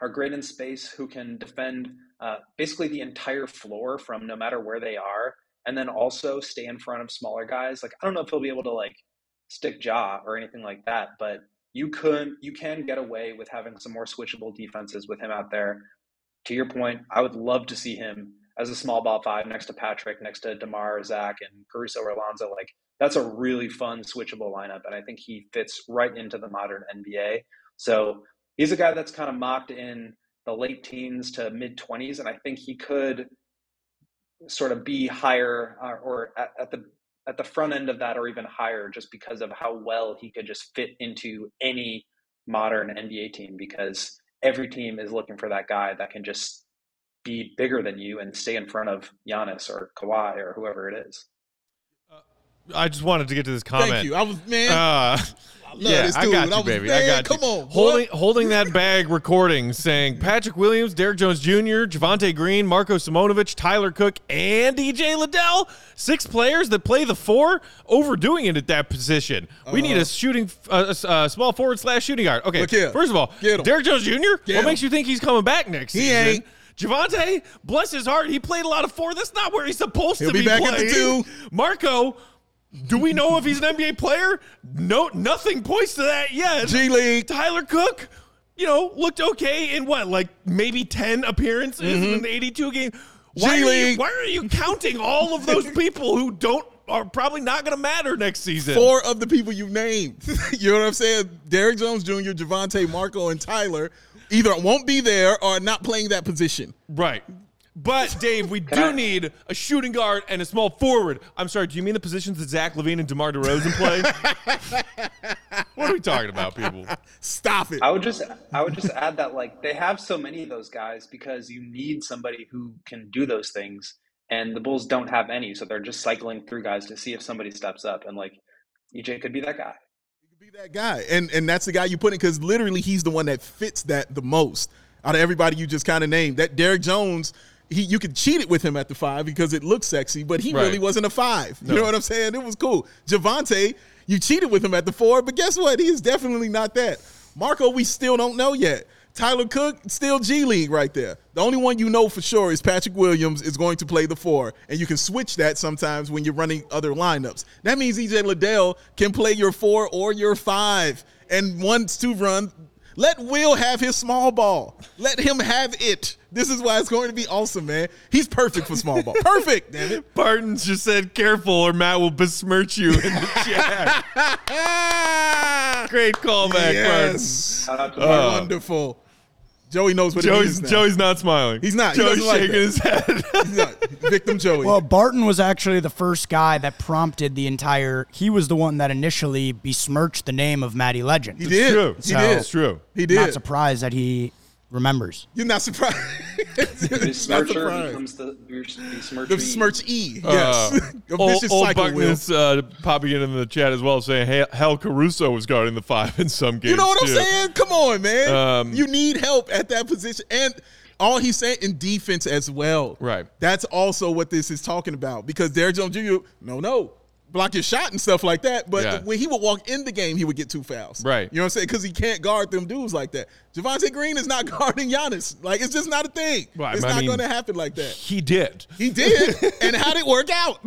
are great in space, who can defend basically the entire floor from no matter where they are, and then also stay in front of smaller guys. Like, I don't know if he'll be able to, like, stick jaw or anything like that, but you can get away with having some more switchable defenses with him out there. To your point, I would love to see him as a small ball five next to Patrick, next to DeMar, Zach, and Caruso or Alonzo. Like, that's a really fun switchable lineup, and I think he fits right into the modern NBA. So he's a guy that's kind of mocked in the late teens to mid-20s, and I think he could sort of be higher or at the front end of that or even higher, just because of how well he could just fit into any modern NBA team, because every team is looking for that guy that can just be bigger than you and stay in front of Giannis or Kawhi or whoever it is. I just wanted to get to this comment. Thank you. I was, man. I love this dude. I got you, baby. I got you. Come on, boy. Holding that bag recording saying Patrick Williams, Derrick Jones Jr., Javonte Green, Marco Simonovic, Tyler Cook, and EJ Liddell. 6 players that play the 4, overdoing it at that position. We need a shooting, small forward / shooting guard. Okay, first of all, Derrick Jones Jr., what makes you think he's coming back next season? He ain't. Javonte, bless his heart, he played a lot of 4. That's not where he's supposed to be playing. He'll be back at the 2. Marco, do we know if he's an NBA player? No, nothing points to that yet. G League. Tyler Cook, looked okay in maybe 10 appearances in the 82 game. Why are you counting all of those people who are probably not going to matter next season? 4 of the people you named. You know what I'm saying? Derrick Jones Jr., Javonte, Marco, and Tyler either won't be there or not playing that position. Right. But, Dave, we do need a shooting guard and a small forward. I'm sorry, do you mean the positions that Zach LaVine and DeMar DeRozan play? What are we talking about, people? Stop it. I would just add that, they have so many of those guys because you need somebody who can do those things, and the Bulls don't have any, so they're just cycling through guys to see if somebody steps up. And, EJ could be that guy. He could be that guy. And that's the guy you put in because literally he's the one that fits that the most out of everybody you just kind of named. That Derrick Jones – you could cheat it with him at the 5 because it looks sexy, but he really wasn't a 5. No. You know what I'm saying? It was cool. Javonte, you cheated with him at the 4, but guess what? He's definitely not that. Marco, we still don't know yet. Tyler Cook, still G League right there. The only one you know for sure is Patrick Williams is going to play the 4, and you can switch that sometimes when you're running other lineups. That means EJ Liddell can play your 4 or your 5, and once to run – let Will have his small ball. Let him have it. This is why it's going to be awesome, man. He's perfect for small ball. Perfect, damn it. Barton just said, careful or Matt will besmirch you in the chat. Great callback, yes. Barton. Wonderful. Joey knows what it is now. Joey's not smiling. He's not. Joey's shaking his head. He's not. Victim Joey. Well, Barton was actually the first guy that prompted the entire – he was the one that initially besmirched the name of Matty Legend. He did. True. So he did. It's true. He did. Not surprised that he remembers. You're not surprised. Besmircher becomes the besmirch-y. The besmirch-y, yes. Old Buckness popping in the chat as well saying, hey, Hal Caruso was guarding the 5 in some games. You know what I'm saying? Come on, man. You need help at that position. And all he's saying in defense as well. Right. That's also what this is talking about because Derrick Jones Jr., block your shot and stuff like that. But when he would walk in the game, he would get 2 fouls. Right. You know what I'm saying? Because he can't guard them dudes like that. Javonte Green is not guarding Giannis. It's just not a thing. Well, it's not going to happen like that. He did. He did. And how'd it work out?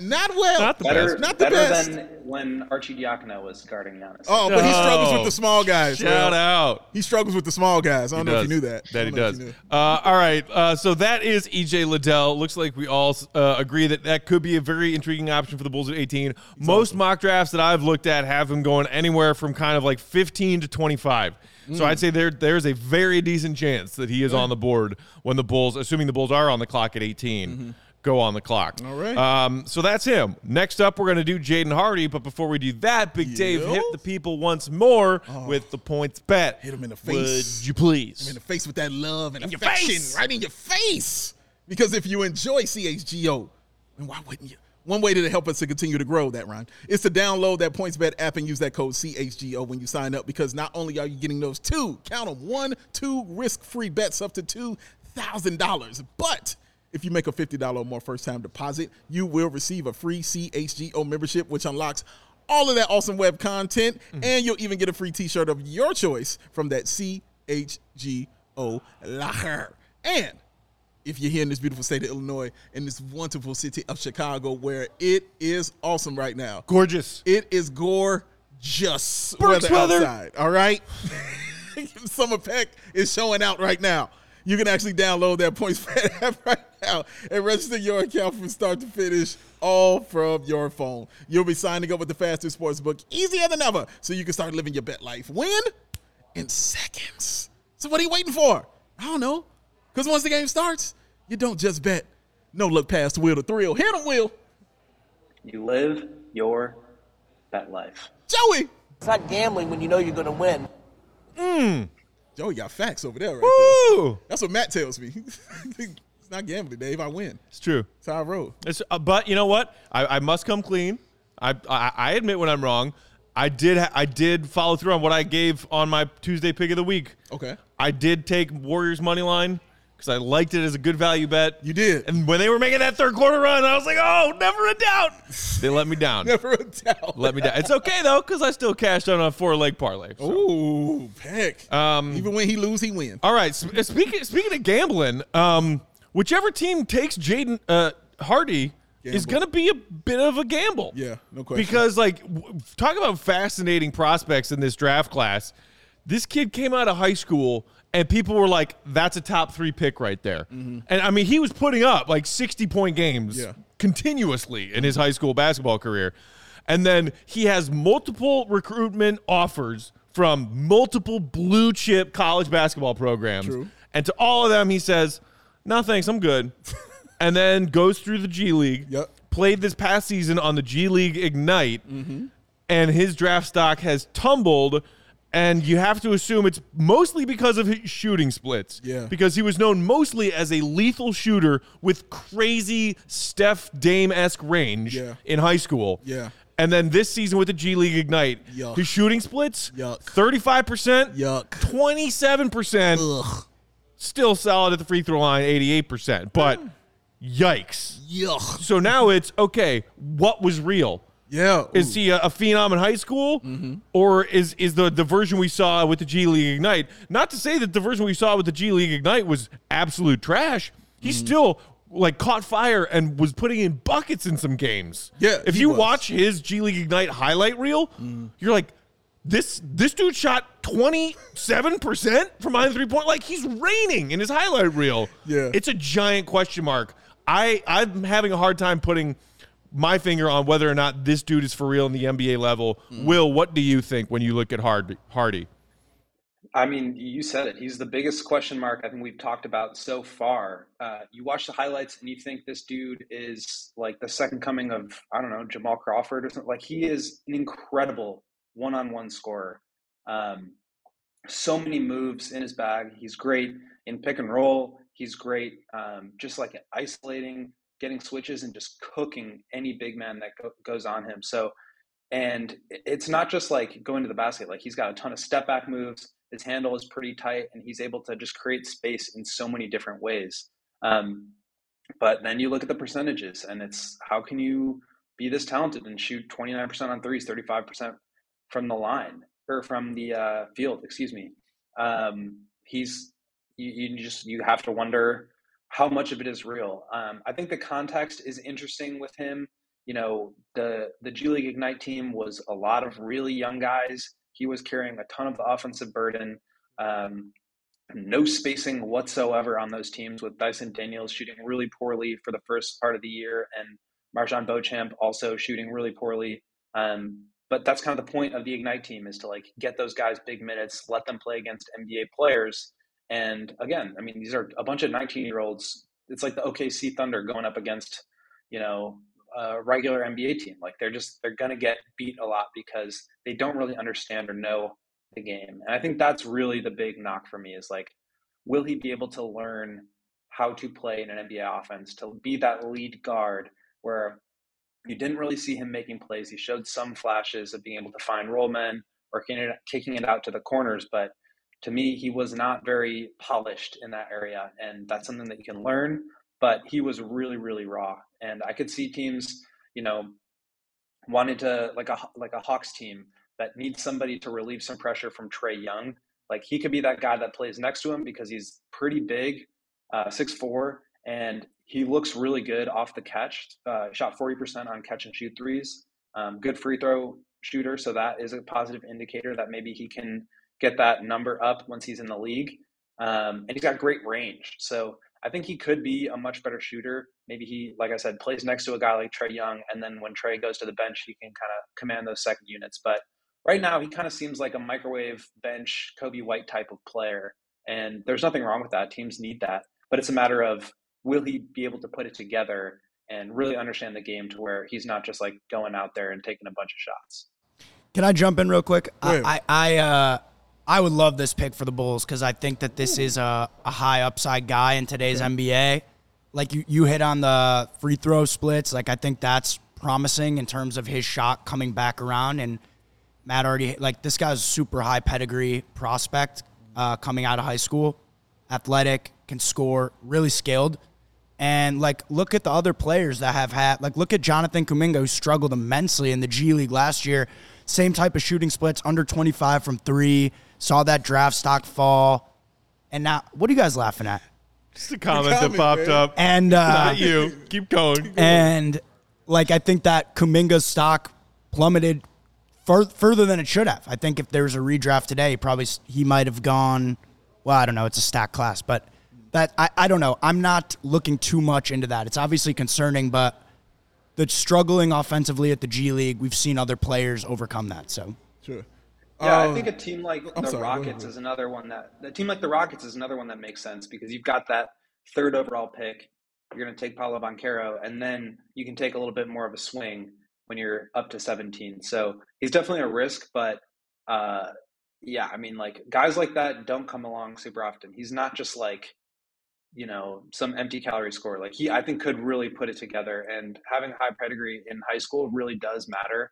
Not well. Not the best. Better than when Archie Diacono was guarding Giannis. Oh, but he struggles with the small guys. Shout out. He struggles with the small guys. I don't know if you knew that. That he does. All right. So that is EJ Liddell. Looks like we all agree that could be a very intriguing option for the Bulls at 18. Exactly. Most mock drafts that I've looked at have him going anywhere from 15 to 25. So I'd say there's a very decent chance that he is on the board when the Bulls, assuming the Bulls are on the clock at 18, go on the clock. All right. So that's him. Next up, we're going to do Jaden Hardy. But before we do that, Big Dave hit the people once more with the points bet. Hit him in the face. Would you please? Hit him in the face with that love and affection right in your face. Because if you enjoy CHGO, then why wouldn't you? One way to help us to continue to grow that, Ron, is to download that PointsBet app and use that code CHGO when you sign up because not only are you getting those 2 risk-free bets up to $2,000, but if you make a $50 or more first-time deposit, you will receive a free CHGO membership, which unlocks all of that awesome web content, and you'll even get a free T-shirt of your choice from that CHGO locker. And if you're here in this beautiful state of Illinois, in this wonderful city of Chicago, where it is awesome right now. Gorgeous. It is gorgeous weather outside, all right? Summer Peck is showing out right now. You can actually download that PointsBet app right now and register your account from start to finish, all from your phone. You'll be signing up with the fastest sports book easier than ever, so you can start living your bet life. When? In seconds. So what are you waiting for? I don't know. Because once the game starts, you don't just bet. No look past the Will to Thrill. Hit him, Will. You live your bet life. Joey. It's not gambling when you know you're going to win. Joey got facts over there right Woo! There. That's what Matt tells me. It's not gambling, Dave. I win. It's true. It's how I roll. But you know what? I must come clean. I admit when I'm wrong. I did follow through on what I gave on my Tuesday pick of the week. Okay. I did take Warriors money line because I liked it as a good value bet. You did. And when they were making that third quarter run, I was like, oh, never a doubt. They let me down. Never a doubt. Let me down. It's okay, though, because I still cashed on a four-leg parlay. So. Ooh, heck. Even when he lose, he win. All right. Speaking of gambling, whichever team takes Jaden Hardy – It's going to be a bit of a gamble. Yeah, no question. Because, like, talk about fascinating prospects in this draft class. This kid came out of high school, and people were like, that's a top three pick right there. Mm-hmm. And, I mean, he was putting up, like, 60-point games continuously in his high school basketball career. And then he has multiple recruitment offers from multiple blue-chip college basketball programs. True. And to all of them, he says, no, thanks, I'm good. And then goes through the G League, played this past season on the G League Ignite, and his draft stock has tumbled, and you have to assume it's mostly because of his shooting splits, because he was known mostly as a lethal shooter with crazy Steph Dame-esque range in high school. Yeah. And then this season with the G League Ignite, his shooting splits, 35%, 27%, still solid at the free throw line, 88%, but... Yikes. Yuck. So now it's, okay, what was real? Yeah. Is he a phenom in high school? Mm-hmm. Or is the version we saw with the G League Ignite? Not to say that the version we saw with the G League Ignite was absolute trash. He still, like, caught fire and was putting in buckets in some games. Yeah, if you watch his G League Ignite highlight reel, you're like, This dude shot 27% from behind the three-point. Like, he's raining in his highlight reel. Yeah. It's a giant question mark. I'm having a hard time putting my finger on whether or not this dude is for real in the NBA level. Will, what do you think when you look at Hardy? I mean, you said it. He's the biggest question mark I think we've talked about so far. You watch the highlights and you think this dude is like the second coming of, I don't know, Jamal Crawford or something. Like, he is an incredible one-on-one scorer. So many moves in his bag. He's great in pick and roll. He's great just like isolating, getting switches, and just cooking any big man that goes on him. So, and it's not just like going to the basket. Like, he's got a ton of step back moves. His handle is pretty tight, and he's able to just create space in so many different ways. But then you look at the percentages, and it's how can you be this talented and shoot 29% on threes, 35% from the line or from the field, excuse me. You have to wonder how much of it is real. I think the context is interesting with him. You know, the G League Ignite team was a lot of really young guys. He was carrying a ton of the offensive burden, no spacing whatsoever on those teams, with Dyson Daniels shooting really poorly for the first part of the year, and Marjon Beauchamp also shooting really poorly. But that's kind of the point of the Ignite team, is to like get those guys big minutes, let them play against NBA players. And again, I mean, these are a bunch of 19-year-olds. It's like the OKC Thunder going up against, you know, a regular NBA team. Like, they're going to get beat a lot because they don't really understand or know the game. And I think that's really the big knock for me, is like, will he be able to learn how to play in an NBA offense, to be that lead guard where you didn't really see him making plays. He showed some flashes of being able to find roll men or kicking it out to the corners. But to me, he was not very polished in that area. And that's something that you can learn. But he was really, really raw. And I could see teams, you know, wanting to, like a Hawks team that needs somebody to relieve some pressure from Trae Young. Like, he could be that guy that plays next to him because he's pretty big, 6'4", and he looks really good off the catch, shot 40% on catch and shoot threes, good free throw shooter. So that is a positive indicator that maybe he can get that number up once he's in the league. And he's got great range. So I think he could be a much better shooter. Maybe he, like I said, plays next to a guy like Trae Young. And then when Trae goes to the bench, he can kind of command those second units. But right now he kind of seems like a microwave bench Kobe White type of player. And there's nothing wrong with that. Teams need that. But it's a matter of, will he be able to put it together and really understand the game to where he's not just like going out there and taking a bunch of shots? Can I jump in real quick? I I would love this pick for the Bulls because I think that this is a high upside guy in today's NBA. Like, you hit on the free throw splits. Like, I think that's promising in terms of his shot coming back around. And Matt already, like, this guy's a super high pedigree prospect coming out of high school. Athletic, can score, really skilled. And, like, look at the other players that have had. Like, look at Jonathan Kuminga, who struggled immensely in the G League last year. Same type of shooting splits, under 25 from three. Saw that draft stock fall. And now, what are you guys laughing at? Just a comment that popped up. And not you. Keep going. And, like, I think that Kuminga's stock plummeted further than it should have. I think if there was a redraft today, he might have gone, well, I don't know. It's a stacked class. But that I don't know. I'm not looking too much into that. It's obviously concerning, but the struggling offensively at the G League, we've seen other players overcome that. So sure. Yeah, I think a team like Rockets is another one that makes sense because you've got that third overall pick. You're going to take Paolo Banchero, and then you can take a little bit more of a swing when you're up to 17. So he's definitely a risk, but yeah, I mean, like, guys like that don't come along super often. He's not just like, you know, some empty calorie scorer. Like, he, I think, could really put it together, and having high pedigree in high school really does matter.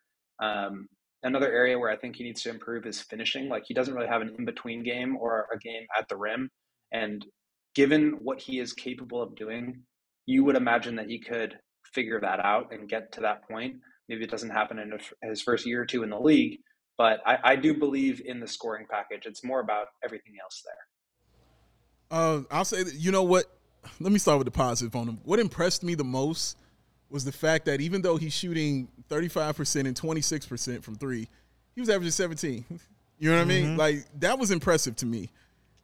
Another area where I think he needs to improve is finishing. Like, he doesn't really have an in-between game or a game at the rim. And given what he is capable of doing, you would imagine that he could figure that out and get to that point. Maybe it doesn't happen in his first year or two in the league, but I do believe in the scoring package. It's more about everything else there. I'll say that, you know what? Let me start with the positive on him. What impressed me the most was the fact that even though he's shooting 35% and 26% from three, he was averaging 17. You know what I mean? Like, that was impressive to me.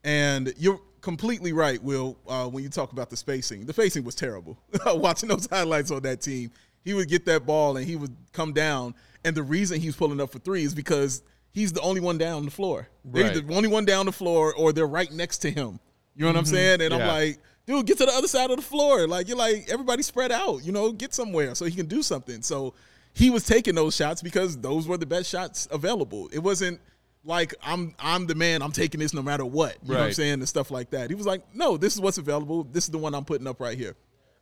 And you're completely right, Will, when you talk about the spacing. The spacing was terrible. Watching those highlights on that team, he would get that ball and he would come down. And the reason he's pulling up for three is because he's the only one down the floor. Right. They're the only one down the floor, or they're right next to him. You know what I'm saying? And I'm like, dude, get to the other side of the floor. Like, you're like, everybody spread out, you know, get somewhere so he can do something. So he was taking those shots because those were the best shots available. It wasn't like, I'm the man, I'm taking this no matter what. You know what I'm saying? And stuff like that. He was like, no, this is what's available. This is the one I'm putting up right here.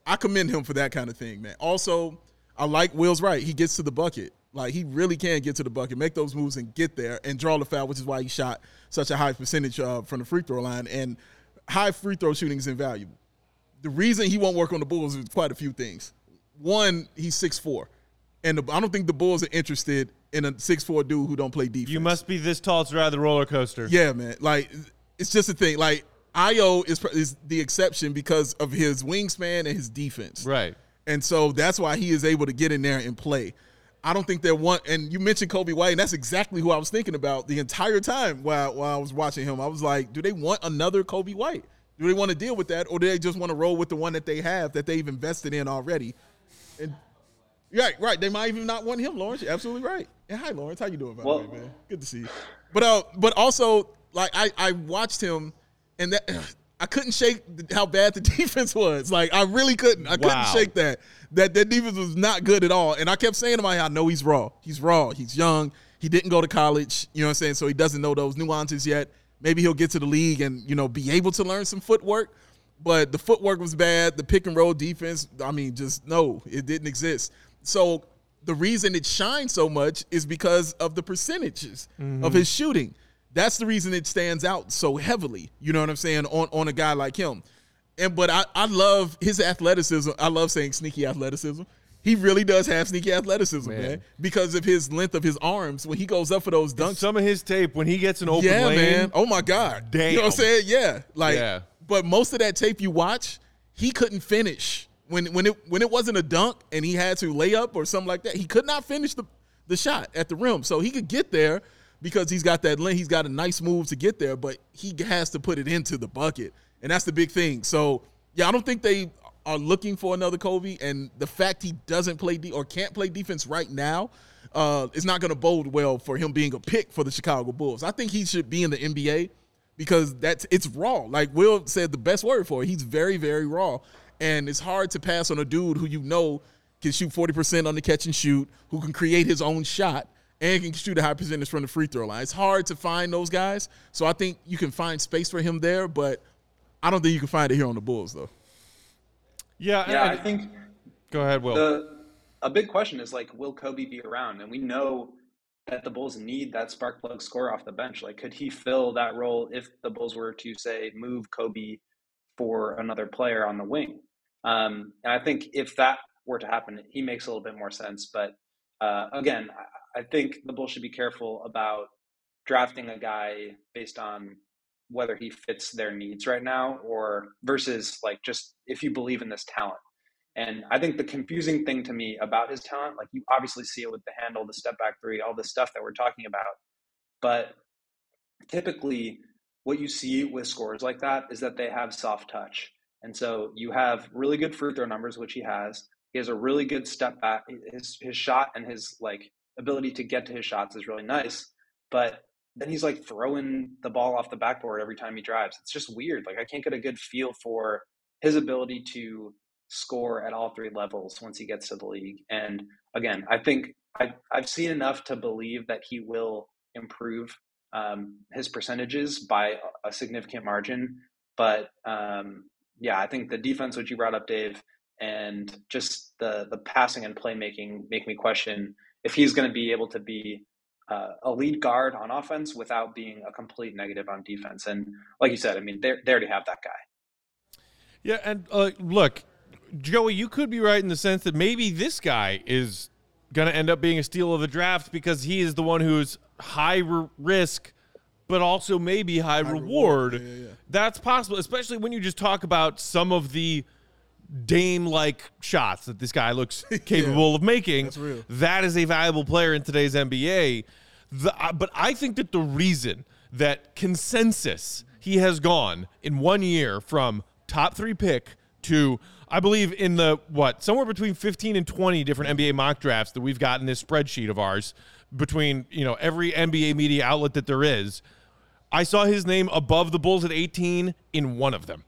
I commend him for that kind of thing, man. Also, I like Will's right. He gets to the bucket. Like, he really can get to the bucket, make those moves and get there and draw the foul, which is why he shot such a high percentage from the free throw line. And high free throw shooting is invaluable. The reason he won't work on the Bulls is quite a few things. One, he's 6'4", and I don't think the Bulls are interested in a 6'4" dude who don't play defense. You must be this tall to ride the roller coaster. Yeah, man. Like, it's just a thing. Like, Ayo is the exception because of his wingspan and his defense. Right. And so that's why he is able to get in there and play. I don't think they're one. And you mentioned Kobe White, and that's exactly who I was thinking about the entire time while I was watching him. I was like, do they want another Kobe White? Do they want to deal with that, or do they just want to roll with the one that they have, that they've invested in already? And right. They might even not want him, Lawrence. You're absolutely right. And hi, Lawrence. How you doing, by the way, man? Good to see you. But also, like, I watched him, and that I couldn't shake how bad the defense was. Like, I really couldn't. I couldn't shake that. That defense was not good at all. And I kept saying to my, I know he's raw. He's raw. He's young. He didn't go to college. You know what I'm saying? So he doesn't know those nuances yet. Maybe he'll get to the league and, you know, be able to learn some footwork. But the footwork was bad. The pick and roll defense, I mean, just no, it didn't exist. So the reason it shines so much is because of the percentages of his shooting. That's the reason it stands out so heavily, you know what I'm saying, on a guy like him. But I love his athleticism. I love saying sneaky athleticism. He really does have sneaky athleticism, man, because of his length of his arms. When he goes up for those dunks. And some of his tape, when he gets an open lane. Yeah, man. Oh, my God. Damn. You know what I'm saying? Yeah. Like, yeah. But most of that tape you watch, he couldn't finish. When it wasn't a dunk and he had to lay up or something like that, he could not finish the shot at the rim. So he could get there. Because he's got that length, he's got a nice move to get there, but he has to put it into the bucket, and that's the big thing. So, yeah, I don't think they are looking for another Kobe, and the fact he doesn't play or can't play defense right now is not going to bode well for him being a pick for the Chicago Bulls. I think he should be in the NBA because it's raw. Like Will said, the best word for it. He's very, very raw, and it's hard to pass on a dude who you know can shoot 40% on the catch and shoot, who can create his own shot, and can shoot a high percentage from the free throw line. It's hard to find those guys, so I think you can find space for him there, but I don't think you can find it here on the Bulls, though. Yeah, I think – go ahead, Will. A big question is, like, will Kobe be around? And we know that the Bulls need that spark plug score off the bench. Like, could he fill that role if the Bulls were to, say, move Kobe for another player on the wing? And I think if that were to happen, he makes a little bit more sense. But, again, I think the Bulls should be careful about drafting a guy based on whether he fits their needs right now or versus like just if you believe in this talent. And I think the confusing thing to me about his talent, like you obviously see it with the handle, the step back three, all the stuff that we're talking about. But typically what you see with scorers like that is that they have soft touch. And so you have really good free throw numbers, which he has. He has a really good step back. His shot and his like ability to get to his shots is really nice. But then he's like throwing the ball off the backboard every time he drives. It's just weird. Like I can't get a good feel for his ability to score at all three levels once he gets to the league. And again, I think I've seen enough to believe that he will improve his percentages by a significant margin. But yeah, I think the defense, which you brought up, Dave, and just the passing and playmaking make me question if he's going to be able to be a lead guard on offense without being a complete negative on defense. And like you said, I mean, they already have that guy. Yeah, and look, Joey, you could be right in the sense that maybe this guy is going to end up being a steal of the draft because he is the one who's high risk but also maybe high reward. Yeah. That's possible, especially when you just talk about some of the Dame-like shots that this guy looks capable of making. That's real. That is a valuable player in today's NBA. But I think that the reason that consensus he has gone in 1 year from top three pick to, I believe in the, somewhere between 15 and 20 different NBA mock drafts that we've got in this spreadsheet of ours between, you know, every NBA media outlet that there is, I saw his name above the Bulls at 18 in one of them.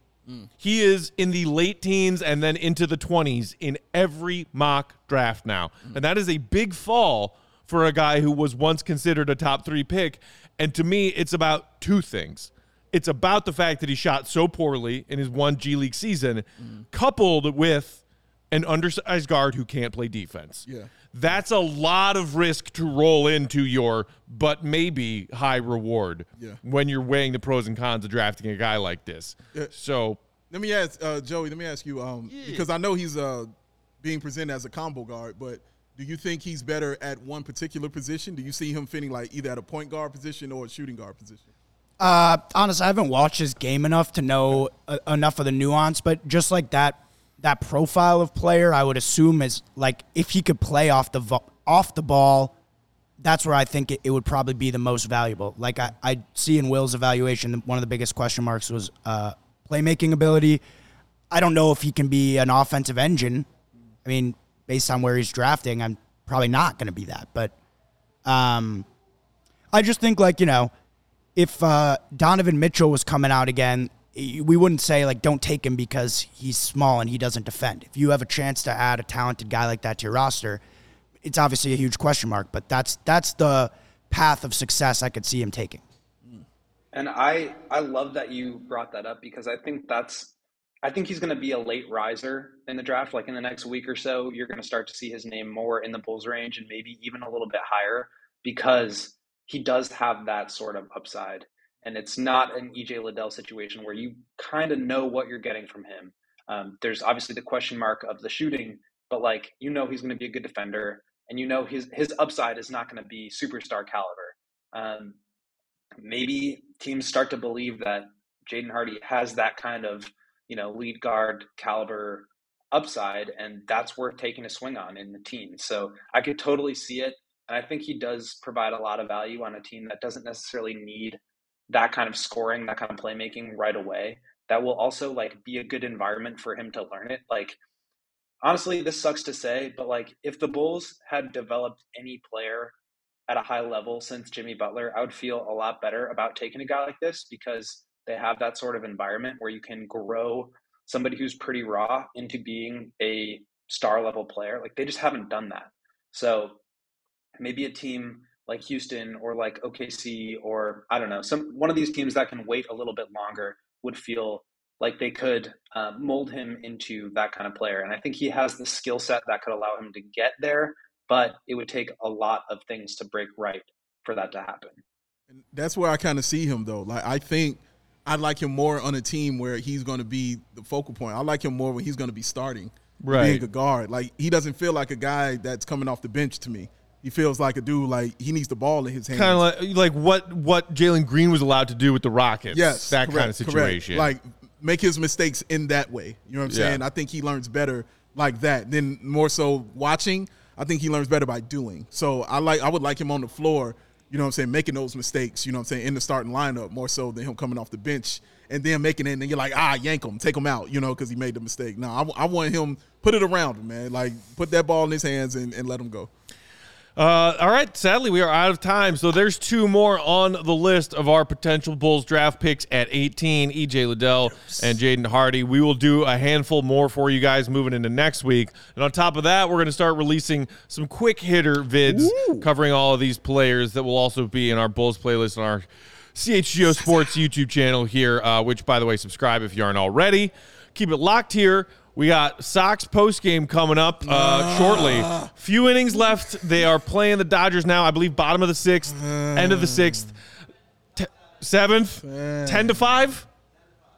He is in the late teens and then into the 20s in every mock draft now. And that is a big fall for a guy who was once considered a top three pick. And to me, it's about two things. It's about the fact that he shot so poorly in his one G League season, coupled with an undersized guard who can't play defense. Yeah. That's a lot of risk to roll into your, but maybe high reward when you're weighing the pros and cons of drafting a guy like this. Yeah. So let me ask Joey, let me ask you, because I know he's being presented as a combo guard, but do you think he's better at one particular position? Do you see him fitting like either at a point guard position or a shooting guard position? Honestly, I haven't watched his game enough to know enough of the nuance, but just like that profile of player, I would assume is like if he could play off the ball, that's where I think it would probably be the most valuable. Like I see in Will's evaluation, one of the biggest question marks was playmaking ability. I don't know if he can be an offensive engine. I mean, based on where he's drafting, I'm probably not going to be that. But I just think like, you know, if Donovan Mitchell was coming out again, we wouldn't say, like, don't take him because he's small and he doesn't defend. If you have a chance to add a talented guy like that to your roster, it's obviously a huge question mark, but that's the path of success I could see him taking. And I love that you brought that up because I think he's going to be a late riser in the draft. Like in the next week or so, you're going to start to see his name more in the Bulls range and maybe even a little bit higher because he does have that sort of upside. And it's not an EJ Liddell situation where you kind of know what you're getting from him. There's obviously the question mark of the shooting, but like, you know, he's going to be a good defender and you know, his upside is not going to be superstar caliber. Maybe teams start to believe that Jaden Hardy has that kind of, you know, lead guard caliber upside, and that's worth taking a swing on in the team. So I could totally see it. And I think he does provide a lot of value on a team that doesn't necessarily need that kind of scoring, that kind of playmaking right away. That will also like be a good environment for him to learn it. Like, honestly, this sucks to say, but like if the Bulls had developed any player at a high level since Jimmy Butler, I would feel a lot better about taking a guy like this because they have that sort of environment where you can grow somebody who's pretty raw into being a star level player. Like they just haven't done that. So maybe a team like Houston or like OKC or I don't know, one of these teams that can wait a little bit longer would feel like they could mold him into that kind of player. And I think he has the skill set that could allow him to get there, but it would take a lot of things to break right for that to happen. And that's where I kind of see him though. Like, I think I'd like him more on a team where he's going to be the focal point. I like him more when he's going to be starting, right, being a guard. Like, he doesn't feel like a guy that's coming off the bench to me. He feels like a dude, like he needs the ball in his hands. Kind of like what Jalen Green was allowed to do with the Rockets. Yes, that correct, kind of situation. Correct. Like, make his mistakes in that way. You know what I'm saying? I think he learns better like that than more so watching. I think he learns better by doing. So I would like him on the floor, you know what I'm saying, making those mistakes, you know what I'm saying, in the starting lineup more so than him coming off the bench and then making it, and then you're like, yank him, take him out, you know, because he made the mistake. No, I want him, put it around him, man. Like, put that ball in his hands and let him go. All right, sadly, we are out of time. So there's two more on the list of our potential Bulls draft picks at 18, EJ Liddell and Jaden Hardy. We will do a handful more for you guys moving into next week. And on top of that, we're going to start releasing some quick hitter vids covering all of these players that will also be in our Bulls playlist on our CHGO Sports YouTube channel here, which, by the way, subscribe if you aren't already. Keep it locked here. We got Sox postgame coming up shortly. Few innings left. They are playing the Dodgers now. I believe bottom of the sixth, end of the sixth, seventh, 10-5.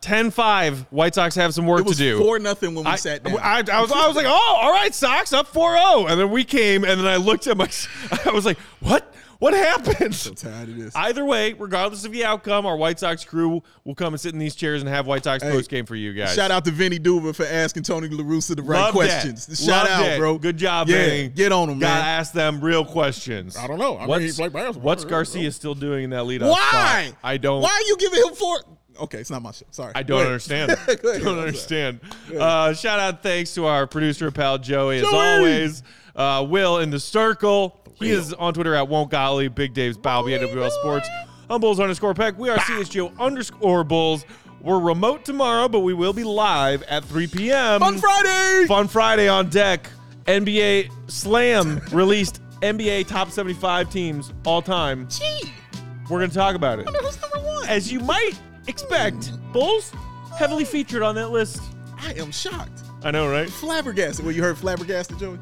10-5. White Sox have some work to do. It was 4-0 when we sat down. I was like, oh, all right, Sox up 4-0. And then we came, and then I looked at I was like, what? What happened? So tired of this. Either way, regardless of the outcome, our White Sox crew will come and sit in these chairs and have White Sox postgame for you guys. Shout out to Vinny Duva for asking Tony La Russa the right questions. Shout out, bro. Good job, Vinny. Get on them, man. Gotta ask them real questions. I don't know. What's Garcia still doing in that leadoff? Why? Spot? I don't. Why are you giving him four? Okay, it's not my show. Sorry. I don't understand. Shout out, thanks to our producer pal Joey, as always. Will in the circle. He is on Twitter at Won't Golly, Big Dave's Bow, BNWL Sports. I'm Bulls _Peck. We are CHGO _Bulls. We're remote tomorrow, but we will be live at 3 p.m. Fun Friday! Fun Friday on deck. NBA Slam released NBA top 75 teams all time. Gee! We're going to talk about it. I mean, who's number one? As you might expect, Bulls heavily featured on that list. I am shocked. I know, right? Flabbergasted. Well, you heard flabbergasted, Joey?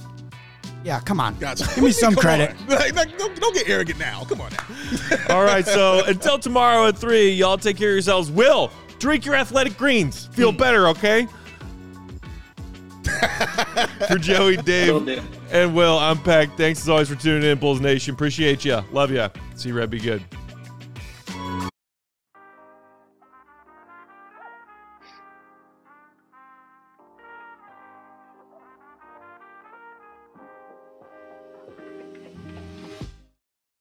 Yeah, come on. Gotcha. Give me some credit. Like, don't get arrogant now. Come on now. All right, so until tomorrow at 3, y'all take care of yourselves. Will, drink your Athletic Greens. Feel better, okay? For Joey, Dave, and Will, I'm Peck. Thanks as always for tuning in, Bulls Nation. Appreciate you. Love you. See you, Red. Be good.